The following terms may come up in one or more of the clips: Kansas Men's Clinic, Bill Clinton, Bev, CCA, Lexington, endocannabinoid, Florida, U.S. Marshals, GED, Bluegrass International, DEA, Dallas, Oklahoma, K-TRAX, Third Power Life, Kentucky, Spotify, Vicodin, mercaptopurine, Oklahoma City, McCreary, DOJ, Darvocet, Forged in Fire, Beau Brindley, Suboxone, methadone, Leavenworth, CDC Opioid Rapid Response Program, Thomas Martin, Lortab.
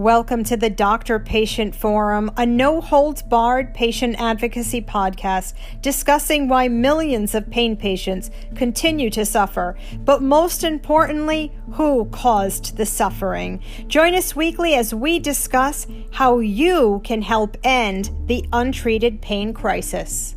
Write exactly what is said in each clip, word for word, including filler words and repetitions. Welcome to the Doctor Patient Forum, a no-holds-barred patient advocacy podcast discussing why millions of pain patients continue to suffer, but most importantly, who caused the suffering. Join us weekly as we discuss how you can help end the untreated pain crisis.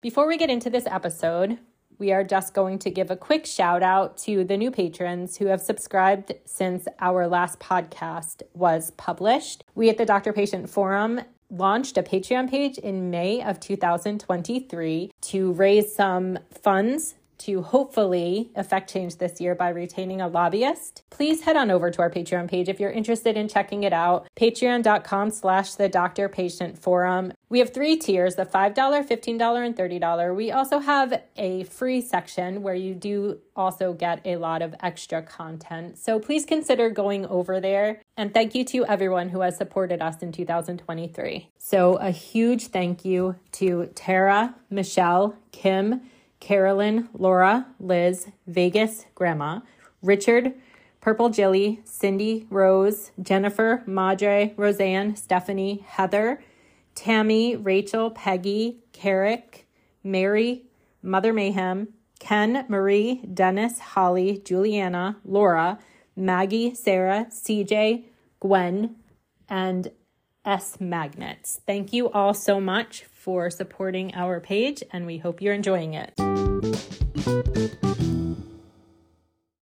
Before we get into this episode, we are just going to give a quick shout out to the new patrons who have subscribed since our last podcast was published. We at the Doctor Patient Forum launched a Patreon page in May of two thousand twenty-three to raise some funds to hopefully affect change this year by retaining a lobbyist. Please head on over to our Patreon page if you're interested in checking it out, patreon.com slash the Doctor Patient Forum. We have three tiers, the five dollar, fifteen dollar, and thirty dollars. We also have a free section where you do also get a lot of extra content. So please consider going over there. And thank you to everyone who has supported us in two thousand twenty-three. So a huge thank you to Tara, Michelle, Kim, Carolyn, Laura, Liz, Vegas, Grandma, Richard, Purple Jilly, Cindy, Rose, Jennifer, Madre, Roseanne, Stephanie, Heather, Tammy, Rachel, Peggy, Carrick, Mary, Mother Mayhem, Ken, Marie, Dennis, Holly, Juliana, Laura, Maggie, Sarah, C J, Gwen, and S Magnets. Thank you all so much for supporting our page, and we hope you're enjoying it.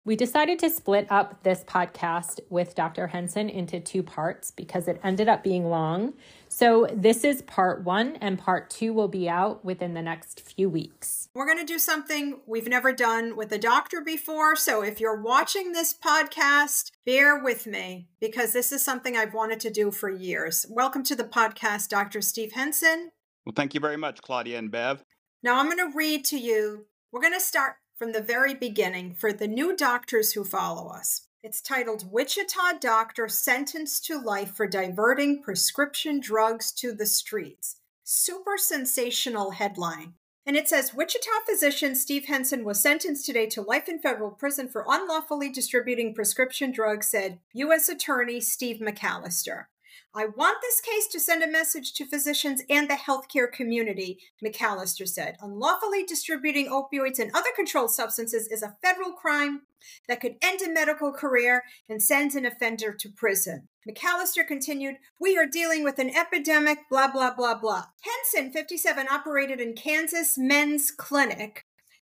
We decided to split up this podcast with Doctor Henson into two parts because it ended up being long. So this is part one, and part two will be out within the next few weeks. We're going to do something we've never done with a doctor before. So if you're watching this podcast, bear with me because this is something I've wanted to do for years. Welcome to the podcast, Doctor Steve Henson. Well, thank you very much, Claudia and Bev. Now I'm going to read to you. We're going to start from the very beginning for the new doctors who follow us. It's titled, Wichita Doctor Sentenced to Life for Diverting Prescription Drugs to the Streets. Super sensational headline. And it says, Wichita physician Steve Henson was sentenced today to life in federal prison for unlawfully distributing prescription drugs, said U S Attorney Steve McAllister. I want this case to send a message to physicians and the healthcare community, McAllister said. Unlawfully distributing opioids and other controlled substances is a federal crime that could end a medical career and sends an offender to prison. McAllister continued, we are dealing with an epidemic, blah, blah, blah, blah. Henson, fifty-seven, operated in Kansas Men's Clinic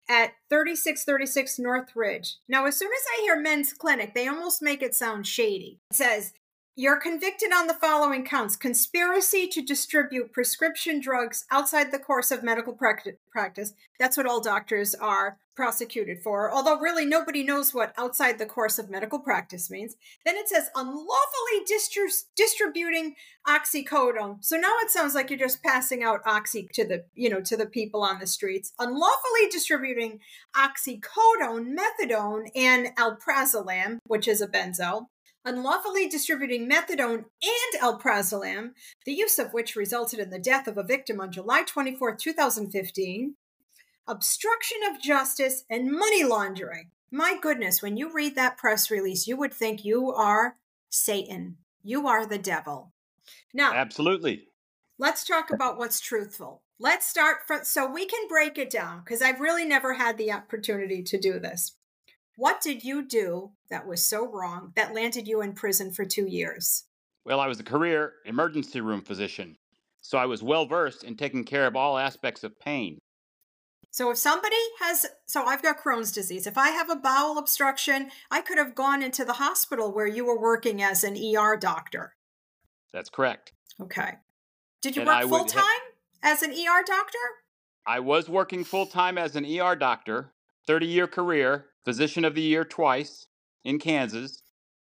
at thirty-six thirty-six North Ridge. Now, as soon as I hear Men's Clinic, they almost make it sound shady. It says, you're convicted on the following counts: conspiracy to distribute prescription drugs outside the course of medical practice. That's what all doctors are prosecuted for, although really nobody knows what outside the course of medical practice means. Then it says unlawfully distri- distributing oxycodone. So now it sounds like you're just passing out oxy to the, you know, to the people on the streets. Unlawfully distributing oxycodone, methadone, and alprazolam, which is a benzo. Unlawfully distributing methadone and alprazolam, the use of which resulted in the death of a victim on July twenty-fourth, two thousand fifteen, obstruction of justice, and money laundering. My goodness, when you read that press release, you would think you are Satan. You are the devil. Now, absolutely. Let's talk about what's truthful. Let's start from, so we can break it down, because I've really never had the opportunity to do this. What did you do that was so wrong that landed you in prison for two years? Well, I was a career emergency room physician, so I was well-versed in taking care of all aspects of pain. So if somebody has, so I've got Crohn's disease. If I have a bowel obstruction, I could have gone into the hospital where you were working as an E R doctor. That's correct. Okay. Did you and work I full-time ha- as an E R doctor? I was working full-time as an E R doctor, thirty-year career. Physician of the Year twice in Kansas,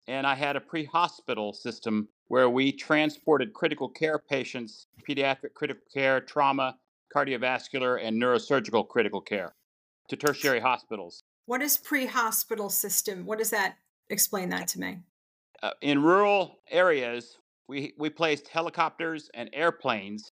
and I had a pre-hospital system where we transported critical care patients, pediatric critical care, trauma, cardiovascular, and neurosurgical critical care to tertiary hospitals. What is pre-hospital system? What does that, explain that to me? Uh, in rural areas, we, we placed helicopters and airplanes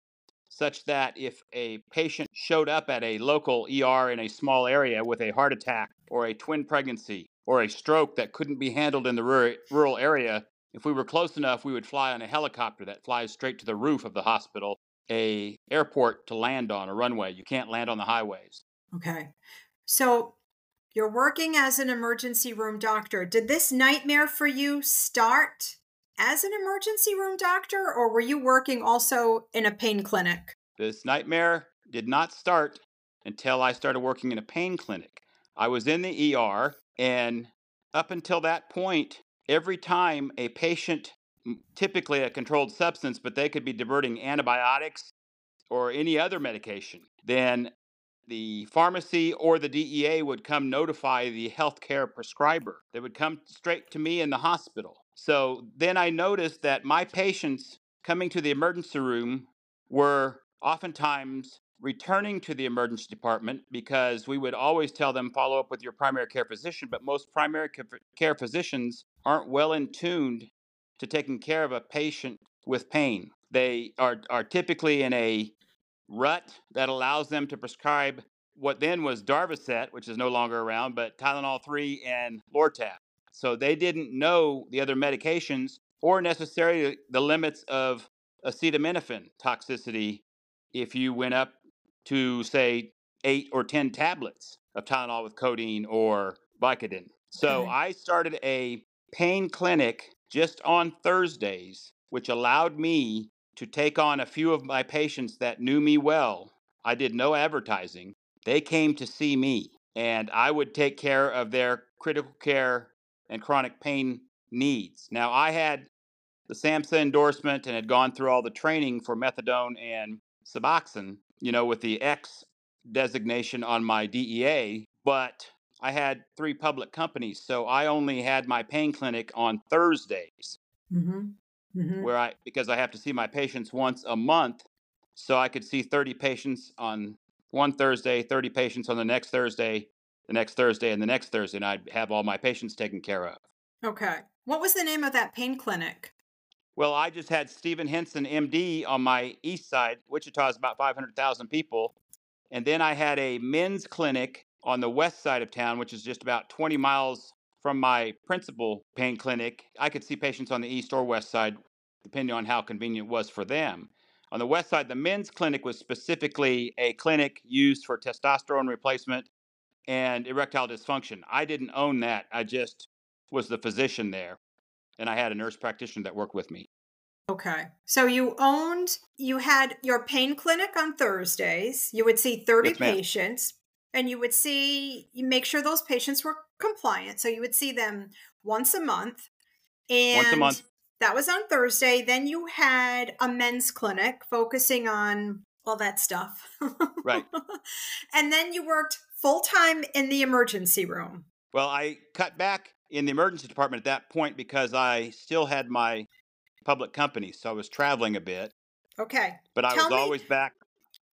such that if a patient showed up at a local E R in a small area with a heart attack or a twin pregnancy or a stroke that couldn't be handled in the rur- rural area, if we were close enough, we would fly on a helicopter that flies straight to the roof of the hospital, a airport to land on, a runway. You can't land on the highways. Okay. So you're working as an emergency room doctor. Did this nightmare for you start as an emergency room doctor, or were you working also in a pain clinic? This nightmare did not start until I started working in a pain clinic. I was in the E R, and up until that point, every time a patient, typically a controlled substance, but they could be diverting antibiotics or any other medication, then the pharmacy or the D E A would come notify the healthcare prescriber. They would come straight to me in the hospital. So then I noticed that my patients coming to the emergency room were oftentimes returning to the emergency department, because we would always tell them, follow up with your primary care physician, but most primary care physicians aren't well in tuned to taking care of a patient with pain. They are, are typically in a rut that allows them to prescribe what then was Darvocet, which is no longer around, but Tylenol three and Lortab. So they didn't know the other medications or necessarily the limits of acetaminophen toxicity if you went up to, say, eight or ten tablets of Tylenol with codeine or Vicodin. So I started a pain clinic just on Thursdays, which allowed me to take on a few of my patients that knew me well. I did no advertising. They came to see me, and I would take care of their critical care and chronic pain needs. Now, I had the SAMHSA endorsement and had gone through all the training for methadone and Suboxone, you know, with the X designation on my D E A, but I had three public companies, so I only had my pain clinic on Thursdays, mm-hmm. Mm-hmm. where I because I have to see my patients once a month, so I could see thirty patients on one Thursday, thirty patients on the next Thursday, the next Thursday, and the next Thursday, and I'd have all my patients taken care of. Okay. What was the name of that pain clinic? Well, I just had Steve Henson, M D, on my east side. Wichita is about five hundred thousand people. And then I had a men's clinic on the west side of town, which is just about twenty miles from my principal pain clinic. I could see patients on the east or west side, depending on how convenient it was for them. On the west side, the men's clinic was specifically a clinic used for testosterone replacement and erectile dysfunction. I didn't own that. I just was the physician there. And I had a nurse practitioner that worked with me. Okay. So you owned, you had your pain clinic on Thursdays. You would see thirty yes, patients, and you would see, you make sure those patients were compliant. So you would see them once a month. And once a month. That was on Thursday. Then you had a men's clinic focusing on all that stuff. Right. And then you worked full-time in the emergency room. Well, I cut back in the emergency department at that point because I still had my public company, so I was traveling a bit. Okay. But I tell was me, always back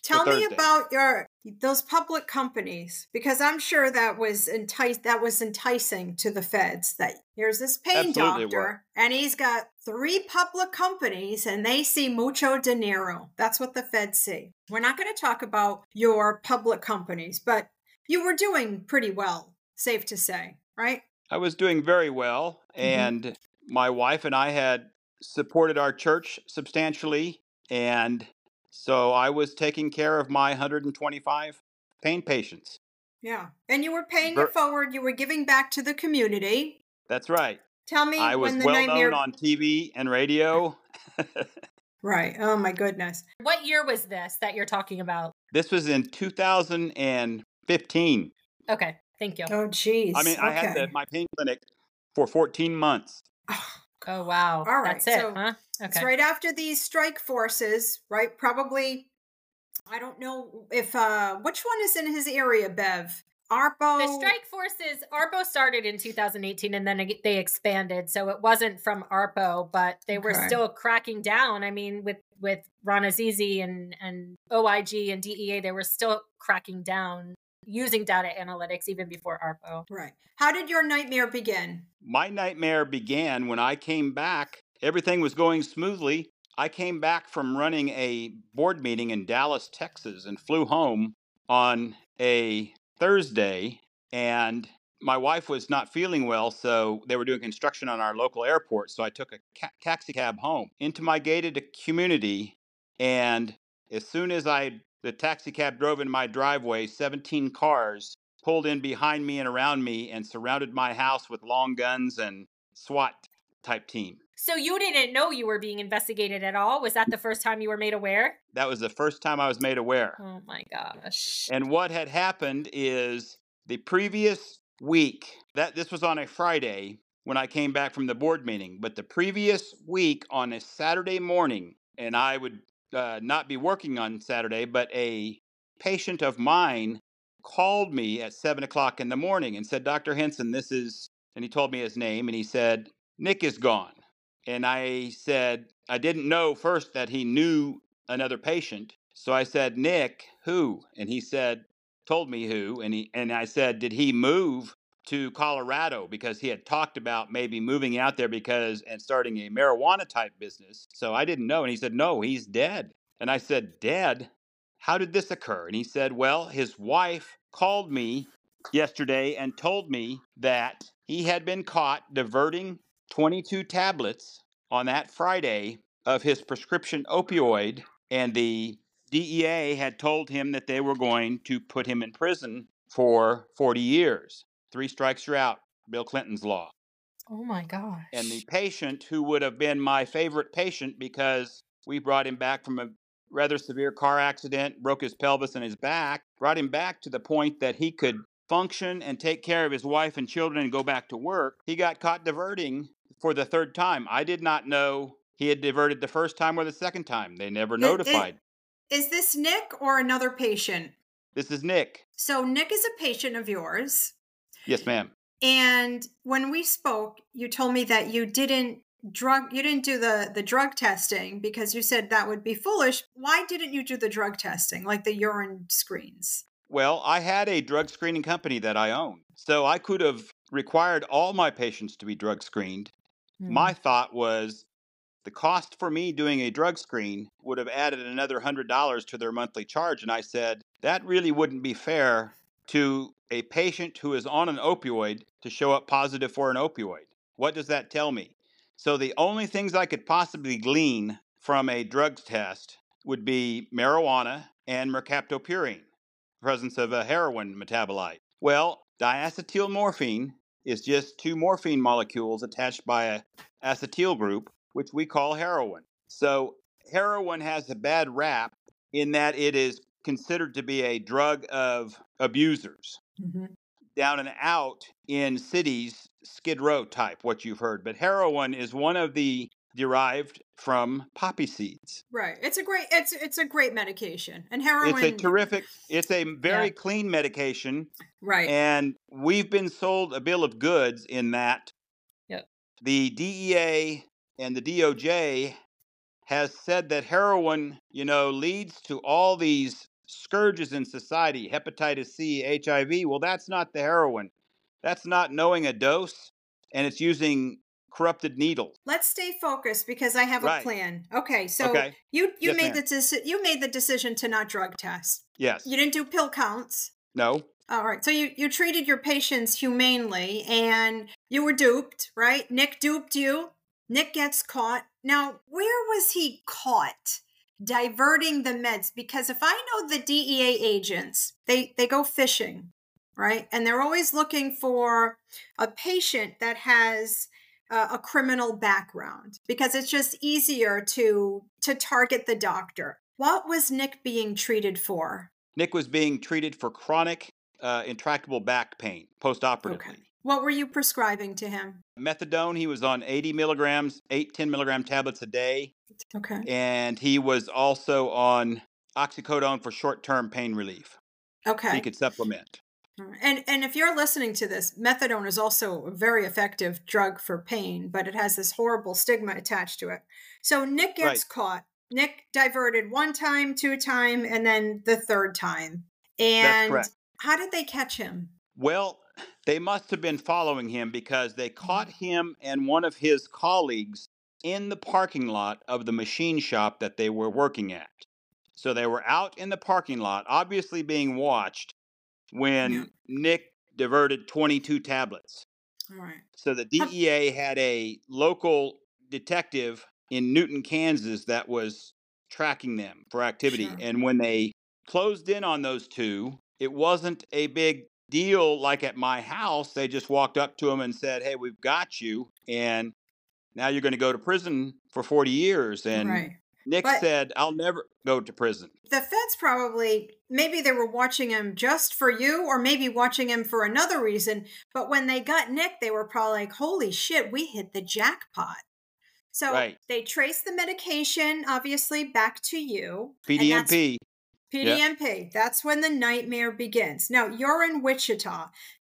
Tell me Thursday. about your those public companies, because I'm sure that was entice that was enticing to the feds, that here's this pain Absolutely doctor and he's got three public companies and they see mucho dinero. That's what the feds see. We're not going to talk about your public companies, but you were doing pretty well, safe to say, right? I was doing very well, and mm-hmm. my wife and I had supported our church substantially, and so I was taking care of my one hundred twenty-five pain patients. Yeah, and you were paying Bur- it forward. You were giving back to the community. That's right. Tell me I was when the well nightmare- known on T V and radio. Right. Oh, my goodness. What year was this that you're talking about? This was in two thousand fifteen. Okay. Thank you. Oh, geez. I mean, okay. I had the, my pain clinic for fourteen months. Oh, wow. All right. That's it, so huh? Okay. It's right after these strike forces, right? Probably, I don't know if, uh, which one is in his area, Bev? ARPO? The strike forces, ARPO started in two thousand eighteen and then they expanded. So it wasn't from ARPO, but they were okay. still cracking down. I mean, with, with Ron Azizi and, and O I G and D E A, they were still cracking down using data analytics even before ARPO. Right. How did your nightmare begin? My nightmare began when I came back. Everything was going smoothly. I came back from running a board meeting in Dallas, Texas, and flew home on a Thursday. And my wife was not feeling well, so they were doing construction on our local airport. So I took a ca- taxi cab home into my gated community. And as soon as I, the taxi cab drove in my driveway, seventeen cars pulled in behind me and around me and surrounded my house with long guns and SWAT type team. So you didn't know you were being investigated at all? Was that the first time you were made aware? That was the first time I was made aware. Oh my gosh. And what had happened is the previous week, that this was on a Friday when I came back from the board meeting, but the previous week on a Saturday morning, and I would uh, not be working on Saturday, but a patient of mine called me at seven o'clock in the morning and said, Doctor Henson, this is, and he told me his name, and he said, Nick is gone. And I said, I didn't know first that he knew another patient. So I said, Nick, who? And he said, told me who. And he, and I said, did he move to Colorado? Because he had talked about maybe moving out there because and starting a marijuana type business. So I didn't know. And he said, no, he's dead. And I said, dead? How did this occur? And he said, well, his wife called me yesterday and told me that he had been caught diverting twenty-two tablets on that Friday of his prescription opioid, and the D E A had told him that they were going to put him in prison for forty years. Three strikes you're out, Bill Clinton's law. Oh my gosh. And the patient who would have been my favorite patient, because we brought him back from a rather severe car accident, broke his pelvis and his back, brought him back to the point that he could function and take care of his wife and children and go back to work. He got caught diverting for the third time. I did not know he had diverted the first time or the second time. They never it, notified. It, is this Nick or another patient? This is Nick. So Nick is a patient of yours. Yes, ma'am. And when we spoke, you told me that you didn't drug, you didn't do the, the drug testing because you said that would be foolish. Why didn't you do the drug testing, like the urine screens? Well, I had a drug screening company that I owned, so I could have required all my patients to be drug screened. Mm. My thought was the cost for me doing a drug screen would have added another one hundred dollars to their monthly charge. And I said, that really wouldn't be fair to a patient who is on an opioid to show up positive for an opioid. What does that tell me? So the only things I could possibly glean from a drug test would be marijuana and mercaptopurine, presence of a heroin metabolite. Well, diacetylmorphine is just two morphine molecules attached by an acetyl group, which we call heroin. So heroin has a bad rap in that it is considered to be a drug of abusers. Mm-hmm. Down and out in cities, Skid Row type, what you've heard. But heroin is one of the derived from poppy seeds. Right. It's a great, it's, it's a great medication. And heroin. It's a terrific, it's a very yeah. clean medication. Right. And we've been sold a bill of goods in that yep. the D E A and the D O J has said that heroin, you know, leads to all these scourges in society, hepatitis C, H I V. Well, that's not the heroin. That's not knowing a dose, and it's using corrupted needle. Let's stay focused because I have right. a plan. Okay, so okay. you you yes, made the deci- you made the decision to not drug test. Yes. You didn't do pill counts. No. All right. So you you treated your patients humanely, and you were duped, right? Nick duped you. Nick gets caught. Now, where was he caught diverting the meds? Because if I know the D E A agents, they they go fishing, right? And they're always looking for a patient that has Uh, a criminal background, because it's just easier to to target the doctor. What was Nick being treated for? Nick was being treated for chronic uh, intractable back pain post-operatively. Okay. What were you prescribing to him? Methadone. He was on eighty milligrams, eight, ten milligram tablets a day. Okay. And he was also on oxycodone for short-term pain relief. Okay. He could supplement. And and if you're listening to this, methadone is also a very effective drug for pain, but it has this horrible stigma attached to it. So Nick gets right. caught. Nick diverted one time, two time, and then the third time. And That's correct. How did they catch him? Well, they must have been following him because they caught him and one of his colleagues in the parking lot of the machine shop that they were working at. So they were out in the parking lot, obviously being watched, when Nick diverted twenty-two tablets. All right. So the D E A had a local detective in Newton, Kansas that was tracking them for activity. Sure. And when they closed in on those two, it wasn't a big deal like at my house. They just walked up to them and said, hey, we've got you. And now you're going to go to prison for forty years. And right. Nick but said, I'll never go to prison. The feds probably, maybe they were watching him just for you, or maybe watching him for another reason. But when they got Nick, they were probably like, holy shit, we hit the jackpot. So right. They traced the medication, obviously, back to you. P D M P. P D M P. Yep. That's when the nightmare begins. Now, you're in Wichita.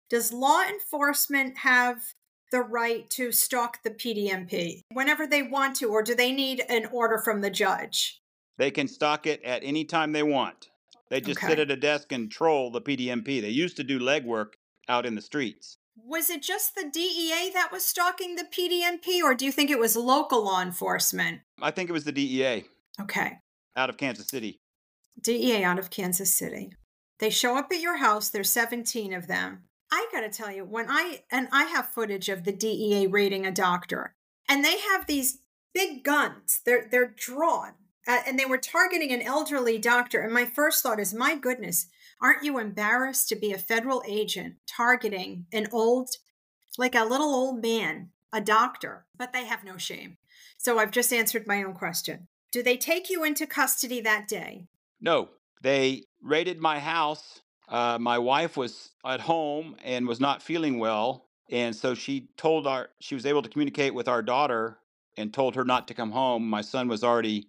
Does law enforcement have the right to stalk the P D M P whenever they want to, or do they need an order from the judge? They can stalk it at any time they want. They just okay. sit at a desk and troll the P D M P. They used to do legwork out in the streets. Was it just the D E A that was stalking the P D M P, or do you think it was local law enforcement? I think it was the D E A. Okay. Out of Kansas City. D E A out of Kansas City. They show up at your house. There's seventeen of them. I got to tell you, when I, and I have footage of the D E A raiding a doctor, and they have these big guns. They're, they're drawn, uh, and they were targeting an elderly doctor. And my first thought is, my goodness, aren't you embarrassed to be a federal agent targeting an old, like a little old man, a doctor? But they have no shame. So I've just answered my own question. Do they take you into custody that day? No, they raided my house. Uh, my wife was at home and was not feeling well. And so she told our, she was able to communicate with our daughter and told her not to come home. My son was already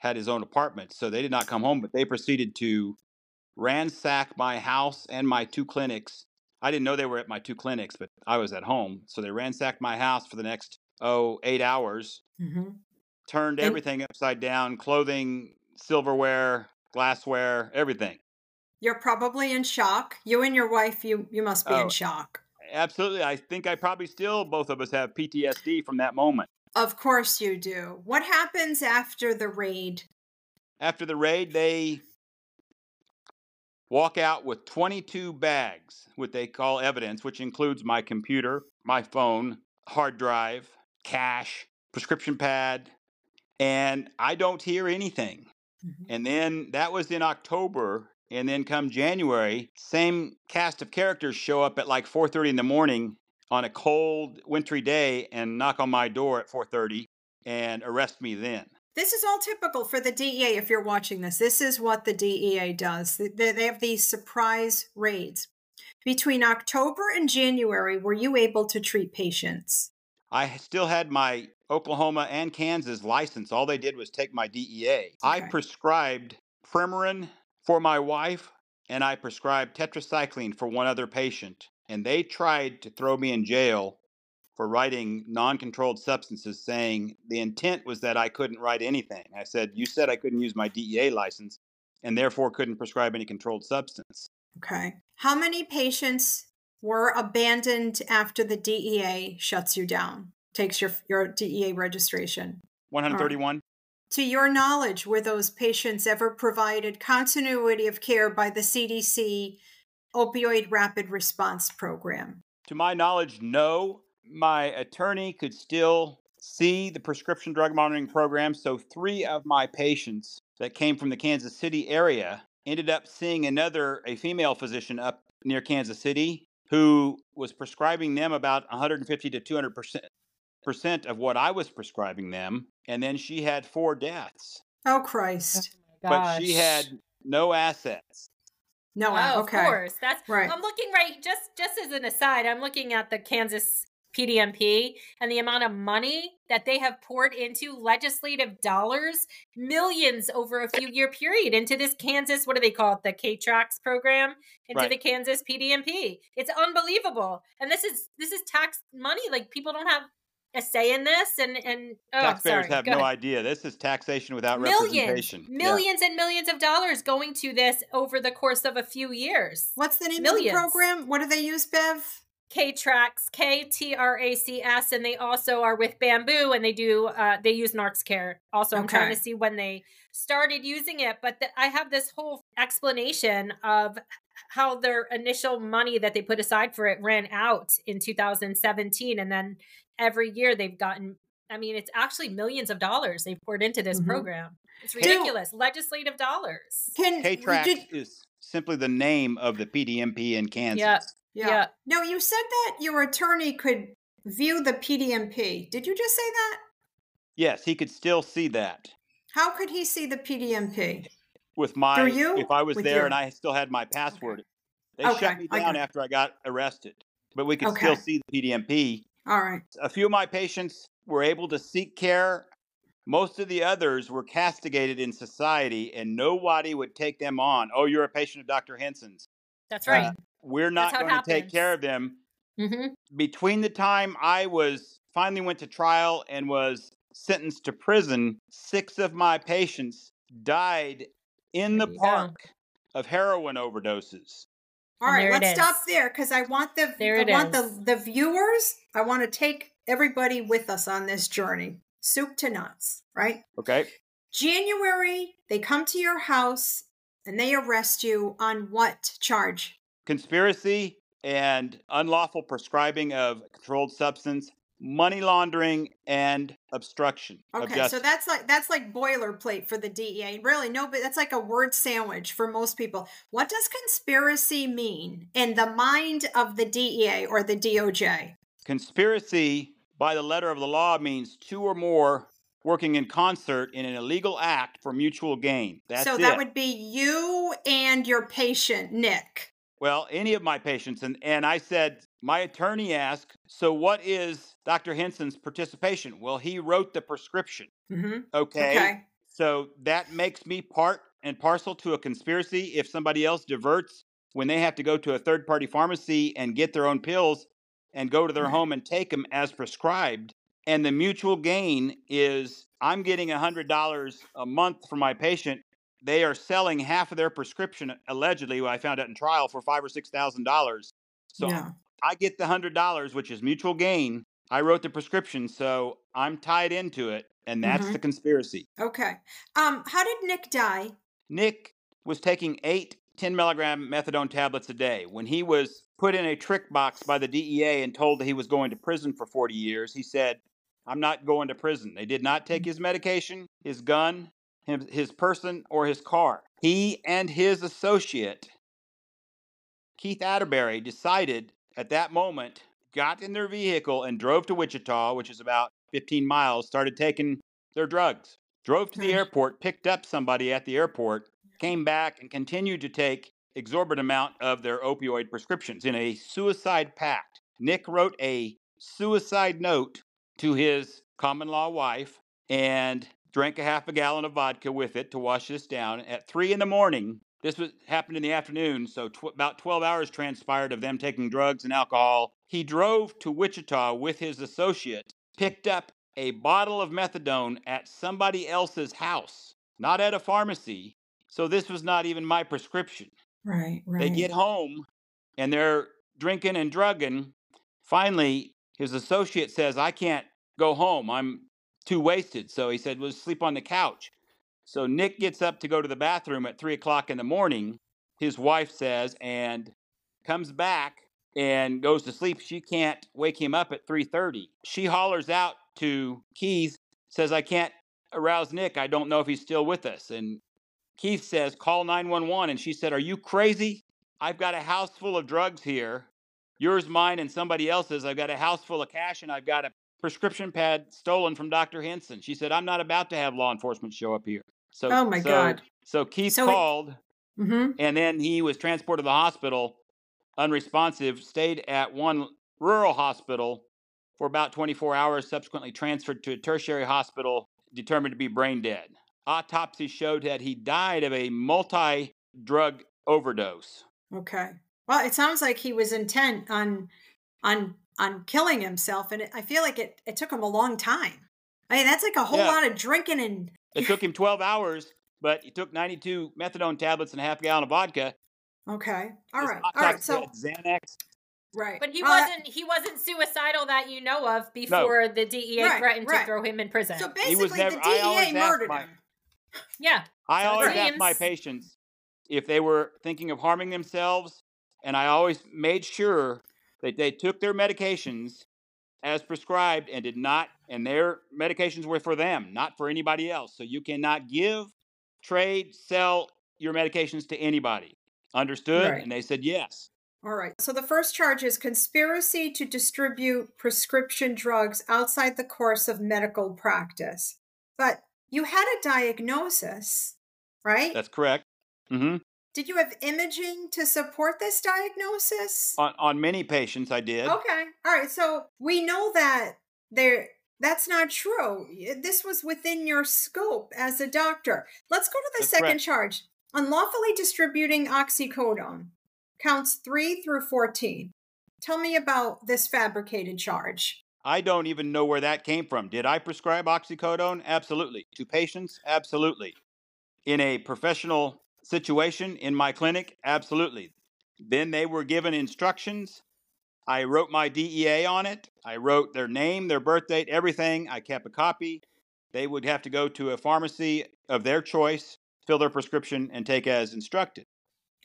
had his own apartment. So they did not come home, but they proceeded to ransack my house and my two clinics. I didn't know they were at my two clinics, but I was at home. So they ransacked my house for the next, oh, eight hours, mm-hmm. turned and- everything upside down, clothing, silverware, glassware, everything. You're probably in shock. You and your wife, you, you must be oh, in shock. Absolutely. I think I probably still, both of us have P T S D from that moment. Of course you do. What happens after the raid? After the raid, they walk out with twenty-two bags, what they call evidence, which includes my computer, my phone, hard drive, cash, prescription pad, and I don't hear anything. And then that was in October. And then come January, same cast of characters show up at like four thirty in the morning on a cold wintry day and knock on my door at four thirty and arrest me then. This is all typical for the D E A. If you're watching this, this is what the D E A does. They have these surprise raids. Between October and January, were you able to treat patients? I still had my Oklahoma and Kansas license. All they did was take my D E A. Okay. I prescribed Premarin for my wife, and I prescribed tetracycline for one other patient. And they tried to throw me in jail for writing non-controlled substances, saying the intent was that I couldn't write anything. I said, you said I couldn't use my D E A license and therefore couldn't prescribe any controlled substance. Okay. How many patients were abandoned after the D E A shuts you down? Takes your your D E A registration. one hundred thirty-one. Right. To your knowledge, were those patients ever provided continuity of care by the C D C Opioid Rapid Response Program? To my knowledge, no. My attorney could still see the prescription drug monitoring program, so three of my patients that came from the Kansas City area ended up seeing another, a female physician up near Kansas City, who was prescribing them about one hundred fifty to two hundred percent. percent of what I was prescribing them, and then she had four deaths. Oh Christ! Oh but she had no assets. No, oh, okay. Of course, that's right. I'm looking right. Just, just as an aside, I'm looking at the Kansas P D M P and the amount of money that they have poured into legislative dollars, millions over a few year period into this Kansas. What do they call it? The K-TRAX program into right. the Kansas P D M P. It's unbelievable, and this is this is tax money. Like people don't have a say in this, and, and oh, taxpayers sorry. have Go no ahead. idea. This is taxation without millions, representation. Millions yeah. and millions of dollars going to this over the course of a few years. What's the name millions. of the program? What do they use, Bev? K-TRAX, K T R A C S, and they also are with Bamboo, and they do uh, they use NarcsCare. Also, I'm okay. trying to see when they started using it, but the, I have this whole explanation of how their initial money that they put aside for it ran out in two thousand seventeen. And then every year they've gotten, I mean, it's actually millions of dollars they've poured into this mm-hmm. program. It's ridiculous. Can, Legislative dollars. K TRAX is simply the name of the P D M P in Kansas. Yeah, yeah. yeah. No, you said that your attorney could view the P D M P. Did you just say that? Yes, he could still see that. How could he see the P D M P? With my, Through you? If I was With there you? And I still had my password, okay. they okay. shut me down I after I got arrested. But we could okay. still see the P D M P. All right. A few of my patients were able to seek care. Most of the others were castigated in society, and nobody would take them on. Oh, you're a patient of Doctor Henson's. That's right. Uh, we're not going to take care of them. Mm-hmm. Between the time I was finally went to trial and was sentenced to prison, six of my patients died in the park go. of heroin overdoses. All right, let's stop there because I want the there I want is. the the viewers. I want to take everybody with us on this journey, soup to nuts, right? Okay. January, they come to your house and they arrest you on what charge? Conspiracy and unlawful prescribing of a controlled substance, money laundering, and obstruction. Okay, so that's like that's like boilerplate for the D E A. Really, no, but that's like a word sandwich for most people. What does conspiracy mean in the mind of the D E A or the D O J? Conspiracy, by the letter of the law, means two or more working in concert in an illegal act for mutual gain. That's so that it. would be you and your patient, Nick. Well, any of my patients. And, and I said, my attorney asked, so what is Doctor Henson's participation? Well, he wrote the prescription. Mm-hmm. okay. okay. So that makes me part and parcel to a conspiracy. If somebody else diverts when they have to go to a third-party pharmacy and get their own pills, and go to their home and take them as prescribed. And the mutual gain is I'm getting one hundred dollars a month from my patient. They are selling half of their prescription, allegedly, what I found out in trial, for five thousand dollars or six thousand dollars. So yeah. I get the one hundred dollars, which is mutual gain. I wrote the prescription, so I'm tied into it. And that's mm-hmm. the conspiracy. Okay. Um, how did Nick die? Nick was taking eight ten milligram methadone tablets a day. When he was put in a trick box by the D E A and told that he was going to prison for forty years, he said, I'm not going to prison. They did not take his medication, his gun, his, his person, or his car. He and his associate, Keith Atterbury, decided at that moment, got in their vehicle and drove to Wichita, which is about fifteen miles, started taking their drugs, drove to the airport, picked up somebody at the airport, came back and continued to take exorbitant amount of their opioid prescriptions in a suicide pact. Nick wrote a suicide note to his common law wife and drank a half a gallon of vodka with it to wash this down. At three in the morning, this was happened in the afternoon, so tw- about twelve hours transpired of them taking drugs and alcohol. He drove to Wichita with his associate, picked up a bottle of methadone at somebody else's house, not at a pharmacy. So this was not even my prescription. Right, right. They get home and they're drinking and drugging. Finally, his associate says, I can't go home. I'm too wasted. So he said, well, sleep on the couch. So Nick gets up to go to the bathroom at three o'clock in the morning, his wife says, and comes back and goes to sleep. She can't wake him up at three thirty. She hollers out to Keith, says, I can't arouse Nick. I don't know if he's still with us. And Keith says, call nine one one. And she said, are you crazy? I've got a house full of drugs here. Yours, mine, and somebody else's. I've got a house full of cash, and I've got a prescription pad stolen from Doctor Henson. She said, I'm not about to have law enforcement show up here. So, oh, my so, God. So Keith so called, it, mm-hmm. and then he was transported to the hospital, unresponsive, stayed at one rural hospital for about twenty-four hours, subsequently transferred to a tertiary hospital, determined to be brain dead. Autopsy showed that he died of a multi-drug overdose. Okay. Well, it sounds like he was intent on on on killing himself, and it, I feel like it, it took him a long time. I mean, that's like a whole yeah. lot of drinking and... It took him twelve hours, but he took ninety-two methadone tablets and a half gallon of vodka. Okay. All His right. All right. So Xanax. Right. But he uh, wasn't he wasn't suicidal that you know of before no. the D E A right, threatened right. to throw him in prison. So basically, never, the D E A murdered him. My, Yeah. I so always ask my patients, if they were thinking of harming themselves. And I always made sure that they took their medications as prescribed and did not, and their medications were for them, not for anybody else. So you cannot give, trade, sell your medications to anybody. Understood? Right. And they said yes. All right. So the first charge is conspiracy to distribute prescription drugs outside the course of medical practice. But you had a diagnosis, right? That's correct. Mm-hmm. Did you have imaging to support this diagnosis? On, on many patients, I did. Okay. All right. So we know that there that's not true. This was within your scope as a doctor. Let's go to the that's second correct. Charge. Unlawfully distributing oxycodone, counts three through fourteen. Tell me about this fabricated charge. I don't even know where that came from. Did I prescribe oxycodone? Absolutely. To patients? Absolutely. In a professional situation in my clinic? Absolutely. Then they were given instructions. I wrote my D E A on it. I wrote their name, their birth date, everything. I kept a copy. They would have to go to a pharmacy of their choice, fill their prescription, and take as instructed.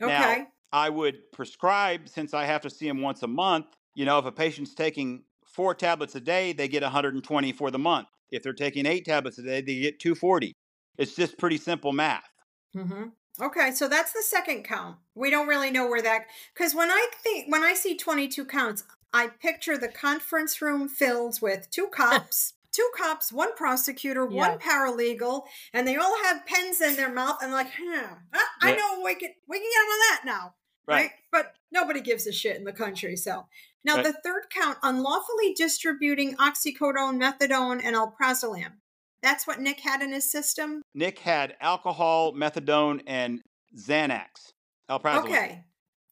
Okay. Now, I would prescribe, since I have to see them once a month, you know, if a patient's taking four tablets a day, they get one hundred twenty for the month. If they're taking eight tablets a day, they get two hundred forty. It's just pretty simple math. Mm-hmm. Okay, so that's the second count. We don't really know where that, because when I think, when I see twenty-two counts, I picture the conference room filled with two cops, two cops, one prosecutor, yeah. one paralegal, and they all have pens in their mouth, and like, huh, ah, I know we can we can get on that now, right? right? But nobody gives a shit in the country. So now right. the third count: unlawfully distributing oxycodone, methadone, and alprazolam. That's what Nick had in his system? Nick had alcohol, methadone, and Xanax. Alprazolam. Okay.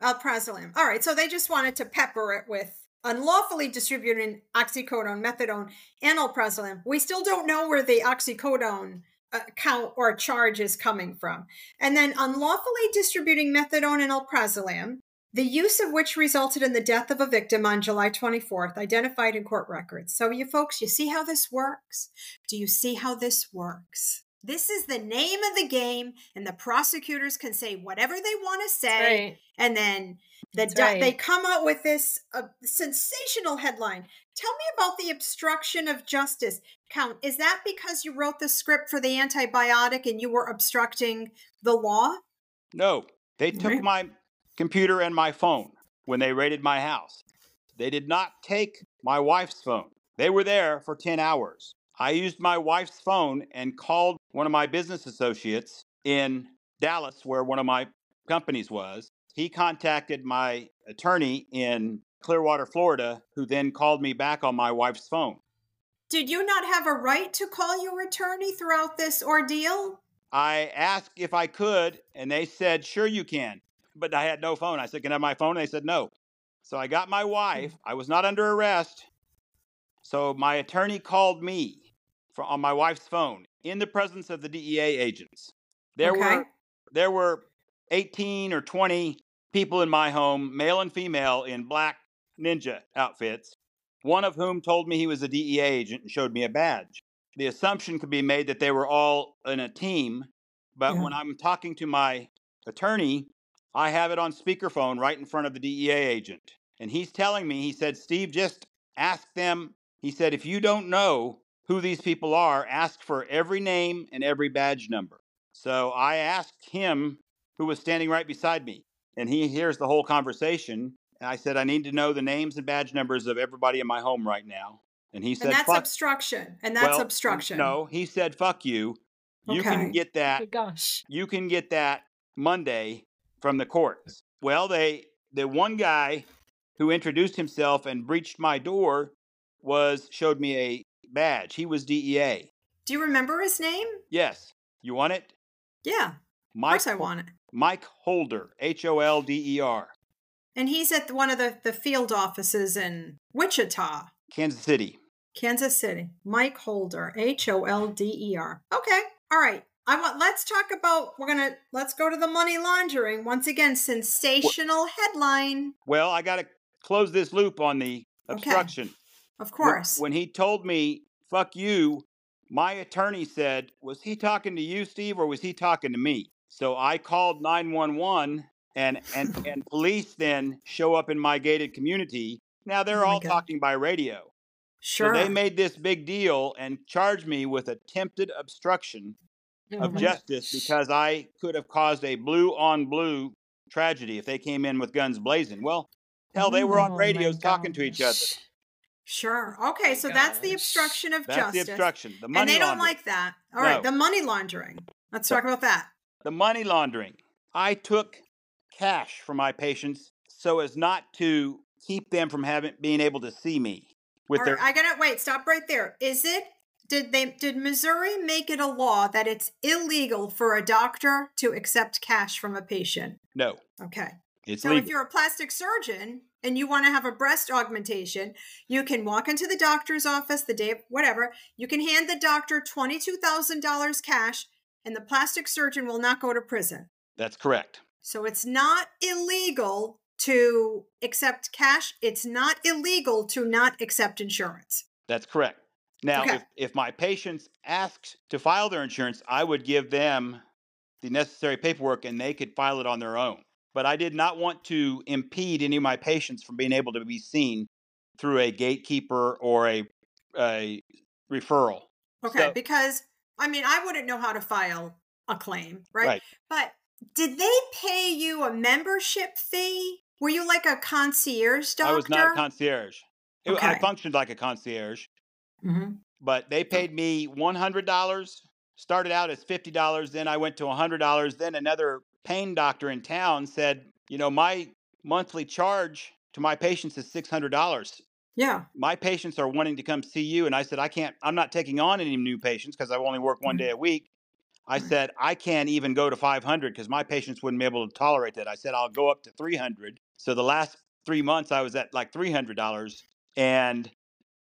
Alprazolam. All right. So they just wanted to pepper it with unlawfully distributing oxycodone, methadone, and alprazolam. We still don't know where the oxycodone uh, count or charge is coming from. And then unlawfully distributing methadone and alprazolam, the use of which resulted in the death of a victim on July twenty-fourth, identified in court records. So you folks, you see how this works? Do you see how this works? This is the name of the game, and the prosecutors can say whatever they want to say. Right. And then the do- right. they come up with this uh, sensational headline. Tell me about the obstruction of justice count. Is that because you wrote the script for the antibiotic and you were obstructing the law? No, they took right. my computer and my phone when they raided my house. They did not take my wife's phone. They were there for ten hours. I used my wife's phone and called one of my business associates in Dallas, where one of my companies was. He contacted my attorney in Clearwater, Florida, who then called me back on my wife's phone. Did you not have a right to call your attorney throughout this ordeal? I asked if I could, and they said, sure you can. But I had no phone. I said, can I have my phone? And they said, no. So I got my wife. I was not under arrest. So my attorney called me for, on my wife's phone in the presence of the D E A agents. There okay. were there were eighteen or twenty people in my home, male and female, in black ninja outfits, one of whom told me he was a D E A agent and showed me a badge. The assumption could be made that they were all in a team. But yeah. when I'm talking to my attorney, I have it on speakerphone right in front of the D E A agent. And he's telling me, he said, Steve, just ask them. He said, if you don't know who these people are, ask for every name and every badge number. So I asked him, who was standing right beside me, and he hears the whole conversation. And I said, I need to know the names and badge numbers of everybody in my home right now. And he said, and that's fuck. obstruction. And that's well, obstruction. No, he said, fuck you. You okay. can get that. Oh, gosh. You can get that Monday from the courts. Well, they the one guy who introduced himself and breached my door was showed me a badge. He was D E A. Do you remember his name? Yes. You want it? Yeah. Mike, of course I want it. Mike Holder, H O L D E R. And he's at one of the, the field offices in Wichita. Kansas City. Kansas City. Mike Holder, H O L D E R. Okay. All right. I want, let's talk about, we're going to, let's go to the money laundering. Once again, sensational well, headline. Well, I got to close this loop on the obstruction. Okay. Of course. When, when he told me, fuck you, my attorney said, was he talking to you, Steve, or was he talking to me? So I called nine one one, and and and police then show up in my gated community. Now they're oh all God. talking by radio. Sure. So they made this big deal and charged me with attempted obstruction oh of justice God. because I could have caused a blue on blue tragedy if they came in with guns blazing. Well, hell, they were on radios oh talking to each other. Sure. Okay, so that's the obstruction of that's justice. That's the obstruction. The money and they laundering. don't like that. All no. right, the money laundering. Let's talk about that. The money laundering. I took cash from my patients so as not to keep them from having being able to see me. With their- I gotta wait. Stop right there. Is it? Did they? Did Missouri make it a law that it's illegal for a doctor to accept cash from a patient? No. Okay. It's so legal. If you're a plastic surgeon and you want to have a breast augmentation, you can walk into the doctor's office the day of whatever. You can hand the doctor twenty-two thousand dollars cash, and the plastic surgeon will not go to prison. That's correct. So it's not illegal to accept cash. It's not illegal to not accept insurance. That's correct. Now, okay. if, if my patients asked to file their insurance, I would give them the necessary paperwork and they could file it on their own. But I did not want to impede any of my patients from being able to be seen through a gatekeeper or a, a referral. Okay, so, because, I mean, I wouldn't know how to file a claim, right? right? But did they pay you a membership fee? Were you like a concierge doctor? I was not a concierge. It, okay. I functioned like a concierge. Mm-hmm. But they paid me one hundred dollars, started out as fifty dollars, then I went to one hundred dollars, then another pain doctor in town said, you know, my monthly charge to my patients is six hundred dollars. Yeah. My patients are wanting to come see you. And I said, I can't, I'm not taking on any new patients because I only work one mm-hmm. day a week. I mm-hmm. said, I can't even go to five hundred because my patients wouldn't be able to tolerate that. I said, I'll go up to three hundred. So the last three months I was at like three hundred dollars, and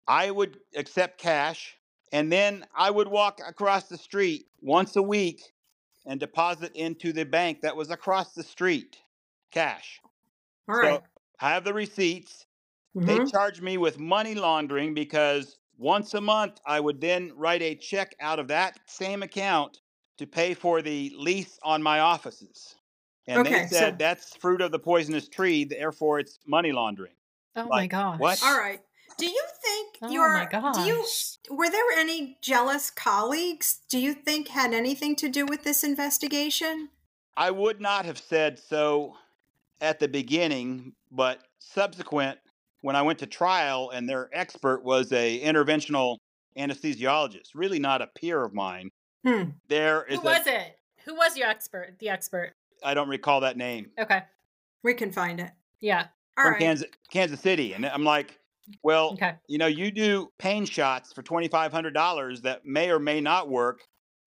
I would accept cash. And then I would walk across the street once a week and deposit into the bank that was across the street, cash. All right. So I have the receipts. Mm-hmm. They charged me with money laundering because once a month, I would then write a check out of that same account to pay for the lease on my offices. And okay, they said, so that's fruit of the poisonous tree, therefore it's money laundering. Oh like, my gosh. What? All right. Do you think oh your my gosh. do you were there any jealous colleagues? Do you think had anything to do with this investigation? I would not have said so at the beginning, but subsequent when I went to trial and their expert was a interventional anesthesiologist, really not a peer of mine. Hmm. There is Who was a, it? Who was your expert? The expert? I don't recall that name. Okay. We can find it. Yeah. All From right. Kansas, Kansas City, and I'm like, well, okay. you know, you do pain shots for twenty-five hundred dollars that may or may not work,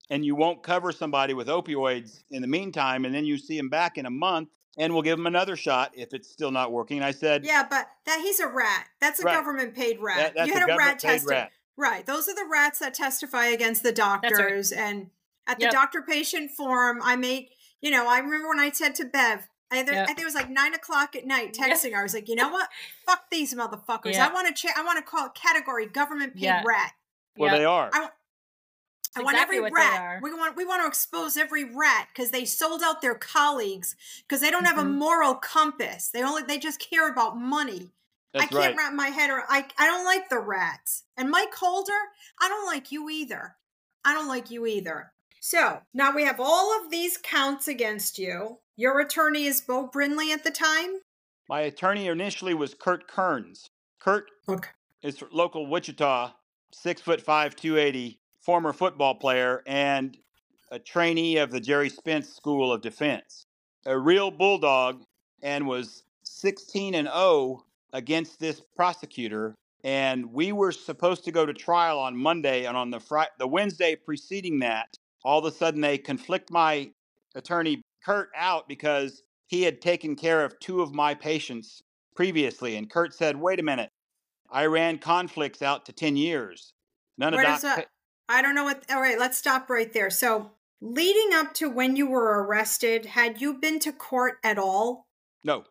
and you won't cover somebody with opioids in the meantime, and then you see him back in a month, and we'll give him another shot if it's still not working. And I said... Yeah, but that he's a rat. That's a right. government-paid rat. That, you had a, a rat tested. Rat. Right. Those are the rats that testify against the doctors. Right. And at yep. the Doctor Patient Forum, I made... You know, I remember when I said to Bev, I, there, yep. I think it was like nine o'clock at night texting her. I was like, you know what? Fuck these motherfuckers. Yeah. I want to cha- I want to call it category government paid yeah. rat. Well, yeah. they are. I, I exactly want every rat. We want we want to expose every rat because they sold out their colleagues because they don't mm-hmm. have a moral compass. They only they just care about money. That's I can't right. wrap my head around. I I don't like the rats. And Mike Holder, I don't like you either. I don't like you either. So now we have all of these counts against you. Your attorney is Beau Brindley at the time? My attorney initially was Kurt Kearns. Kurt okay. is local Wichita, six foot five, two eighty, former football player and a trainee of the Jerry Spence School of Defense. A real bulldog, and was sixteen and oh against this prosecutor. And we were supposed to go to trial on Monday, and on the fr- the Wednesday preceding that, all of a sudden, they conflict my attorney, Kurt, out because he had taken care of two of my patients previously. And Kurt said, wait a minute, I ran conflicts out to ten years. None Where of doc- that. I don't know what. All right, let's stop right there. So leading up to when you were arrested, had you been to court at all? No.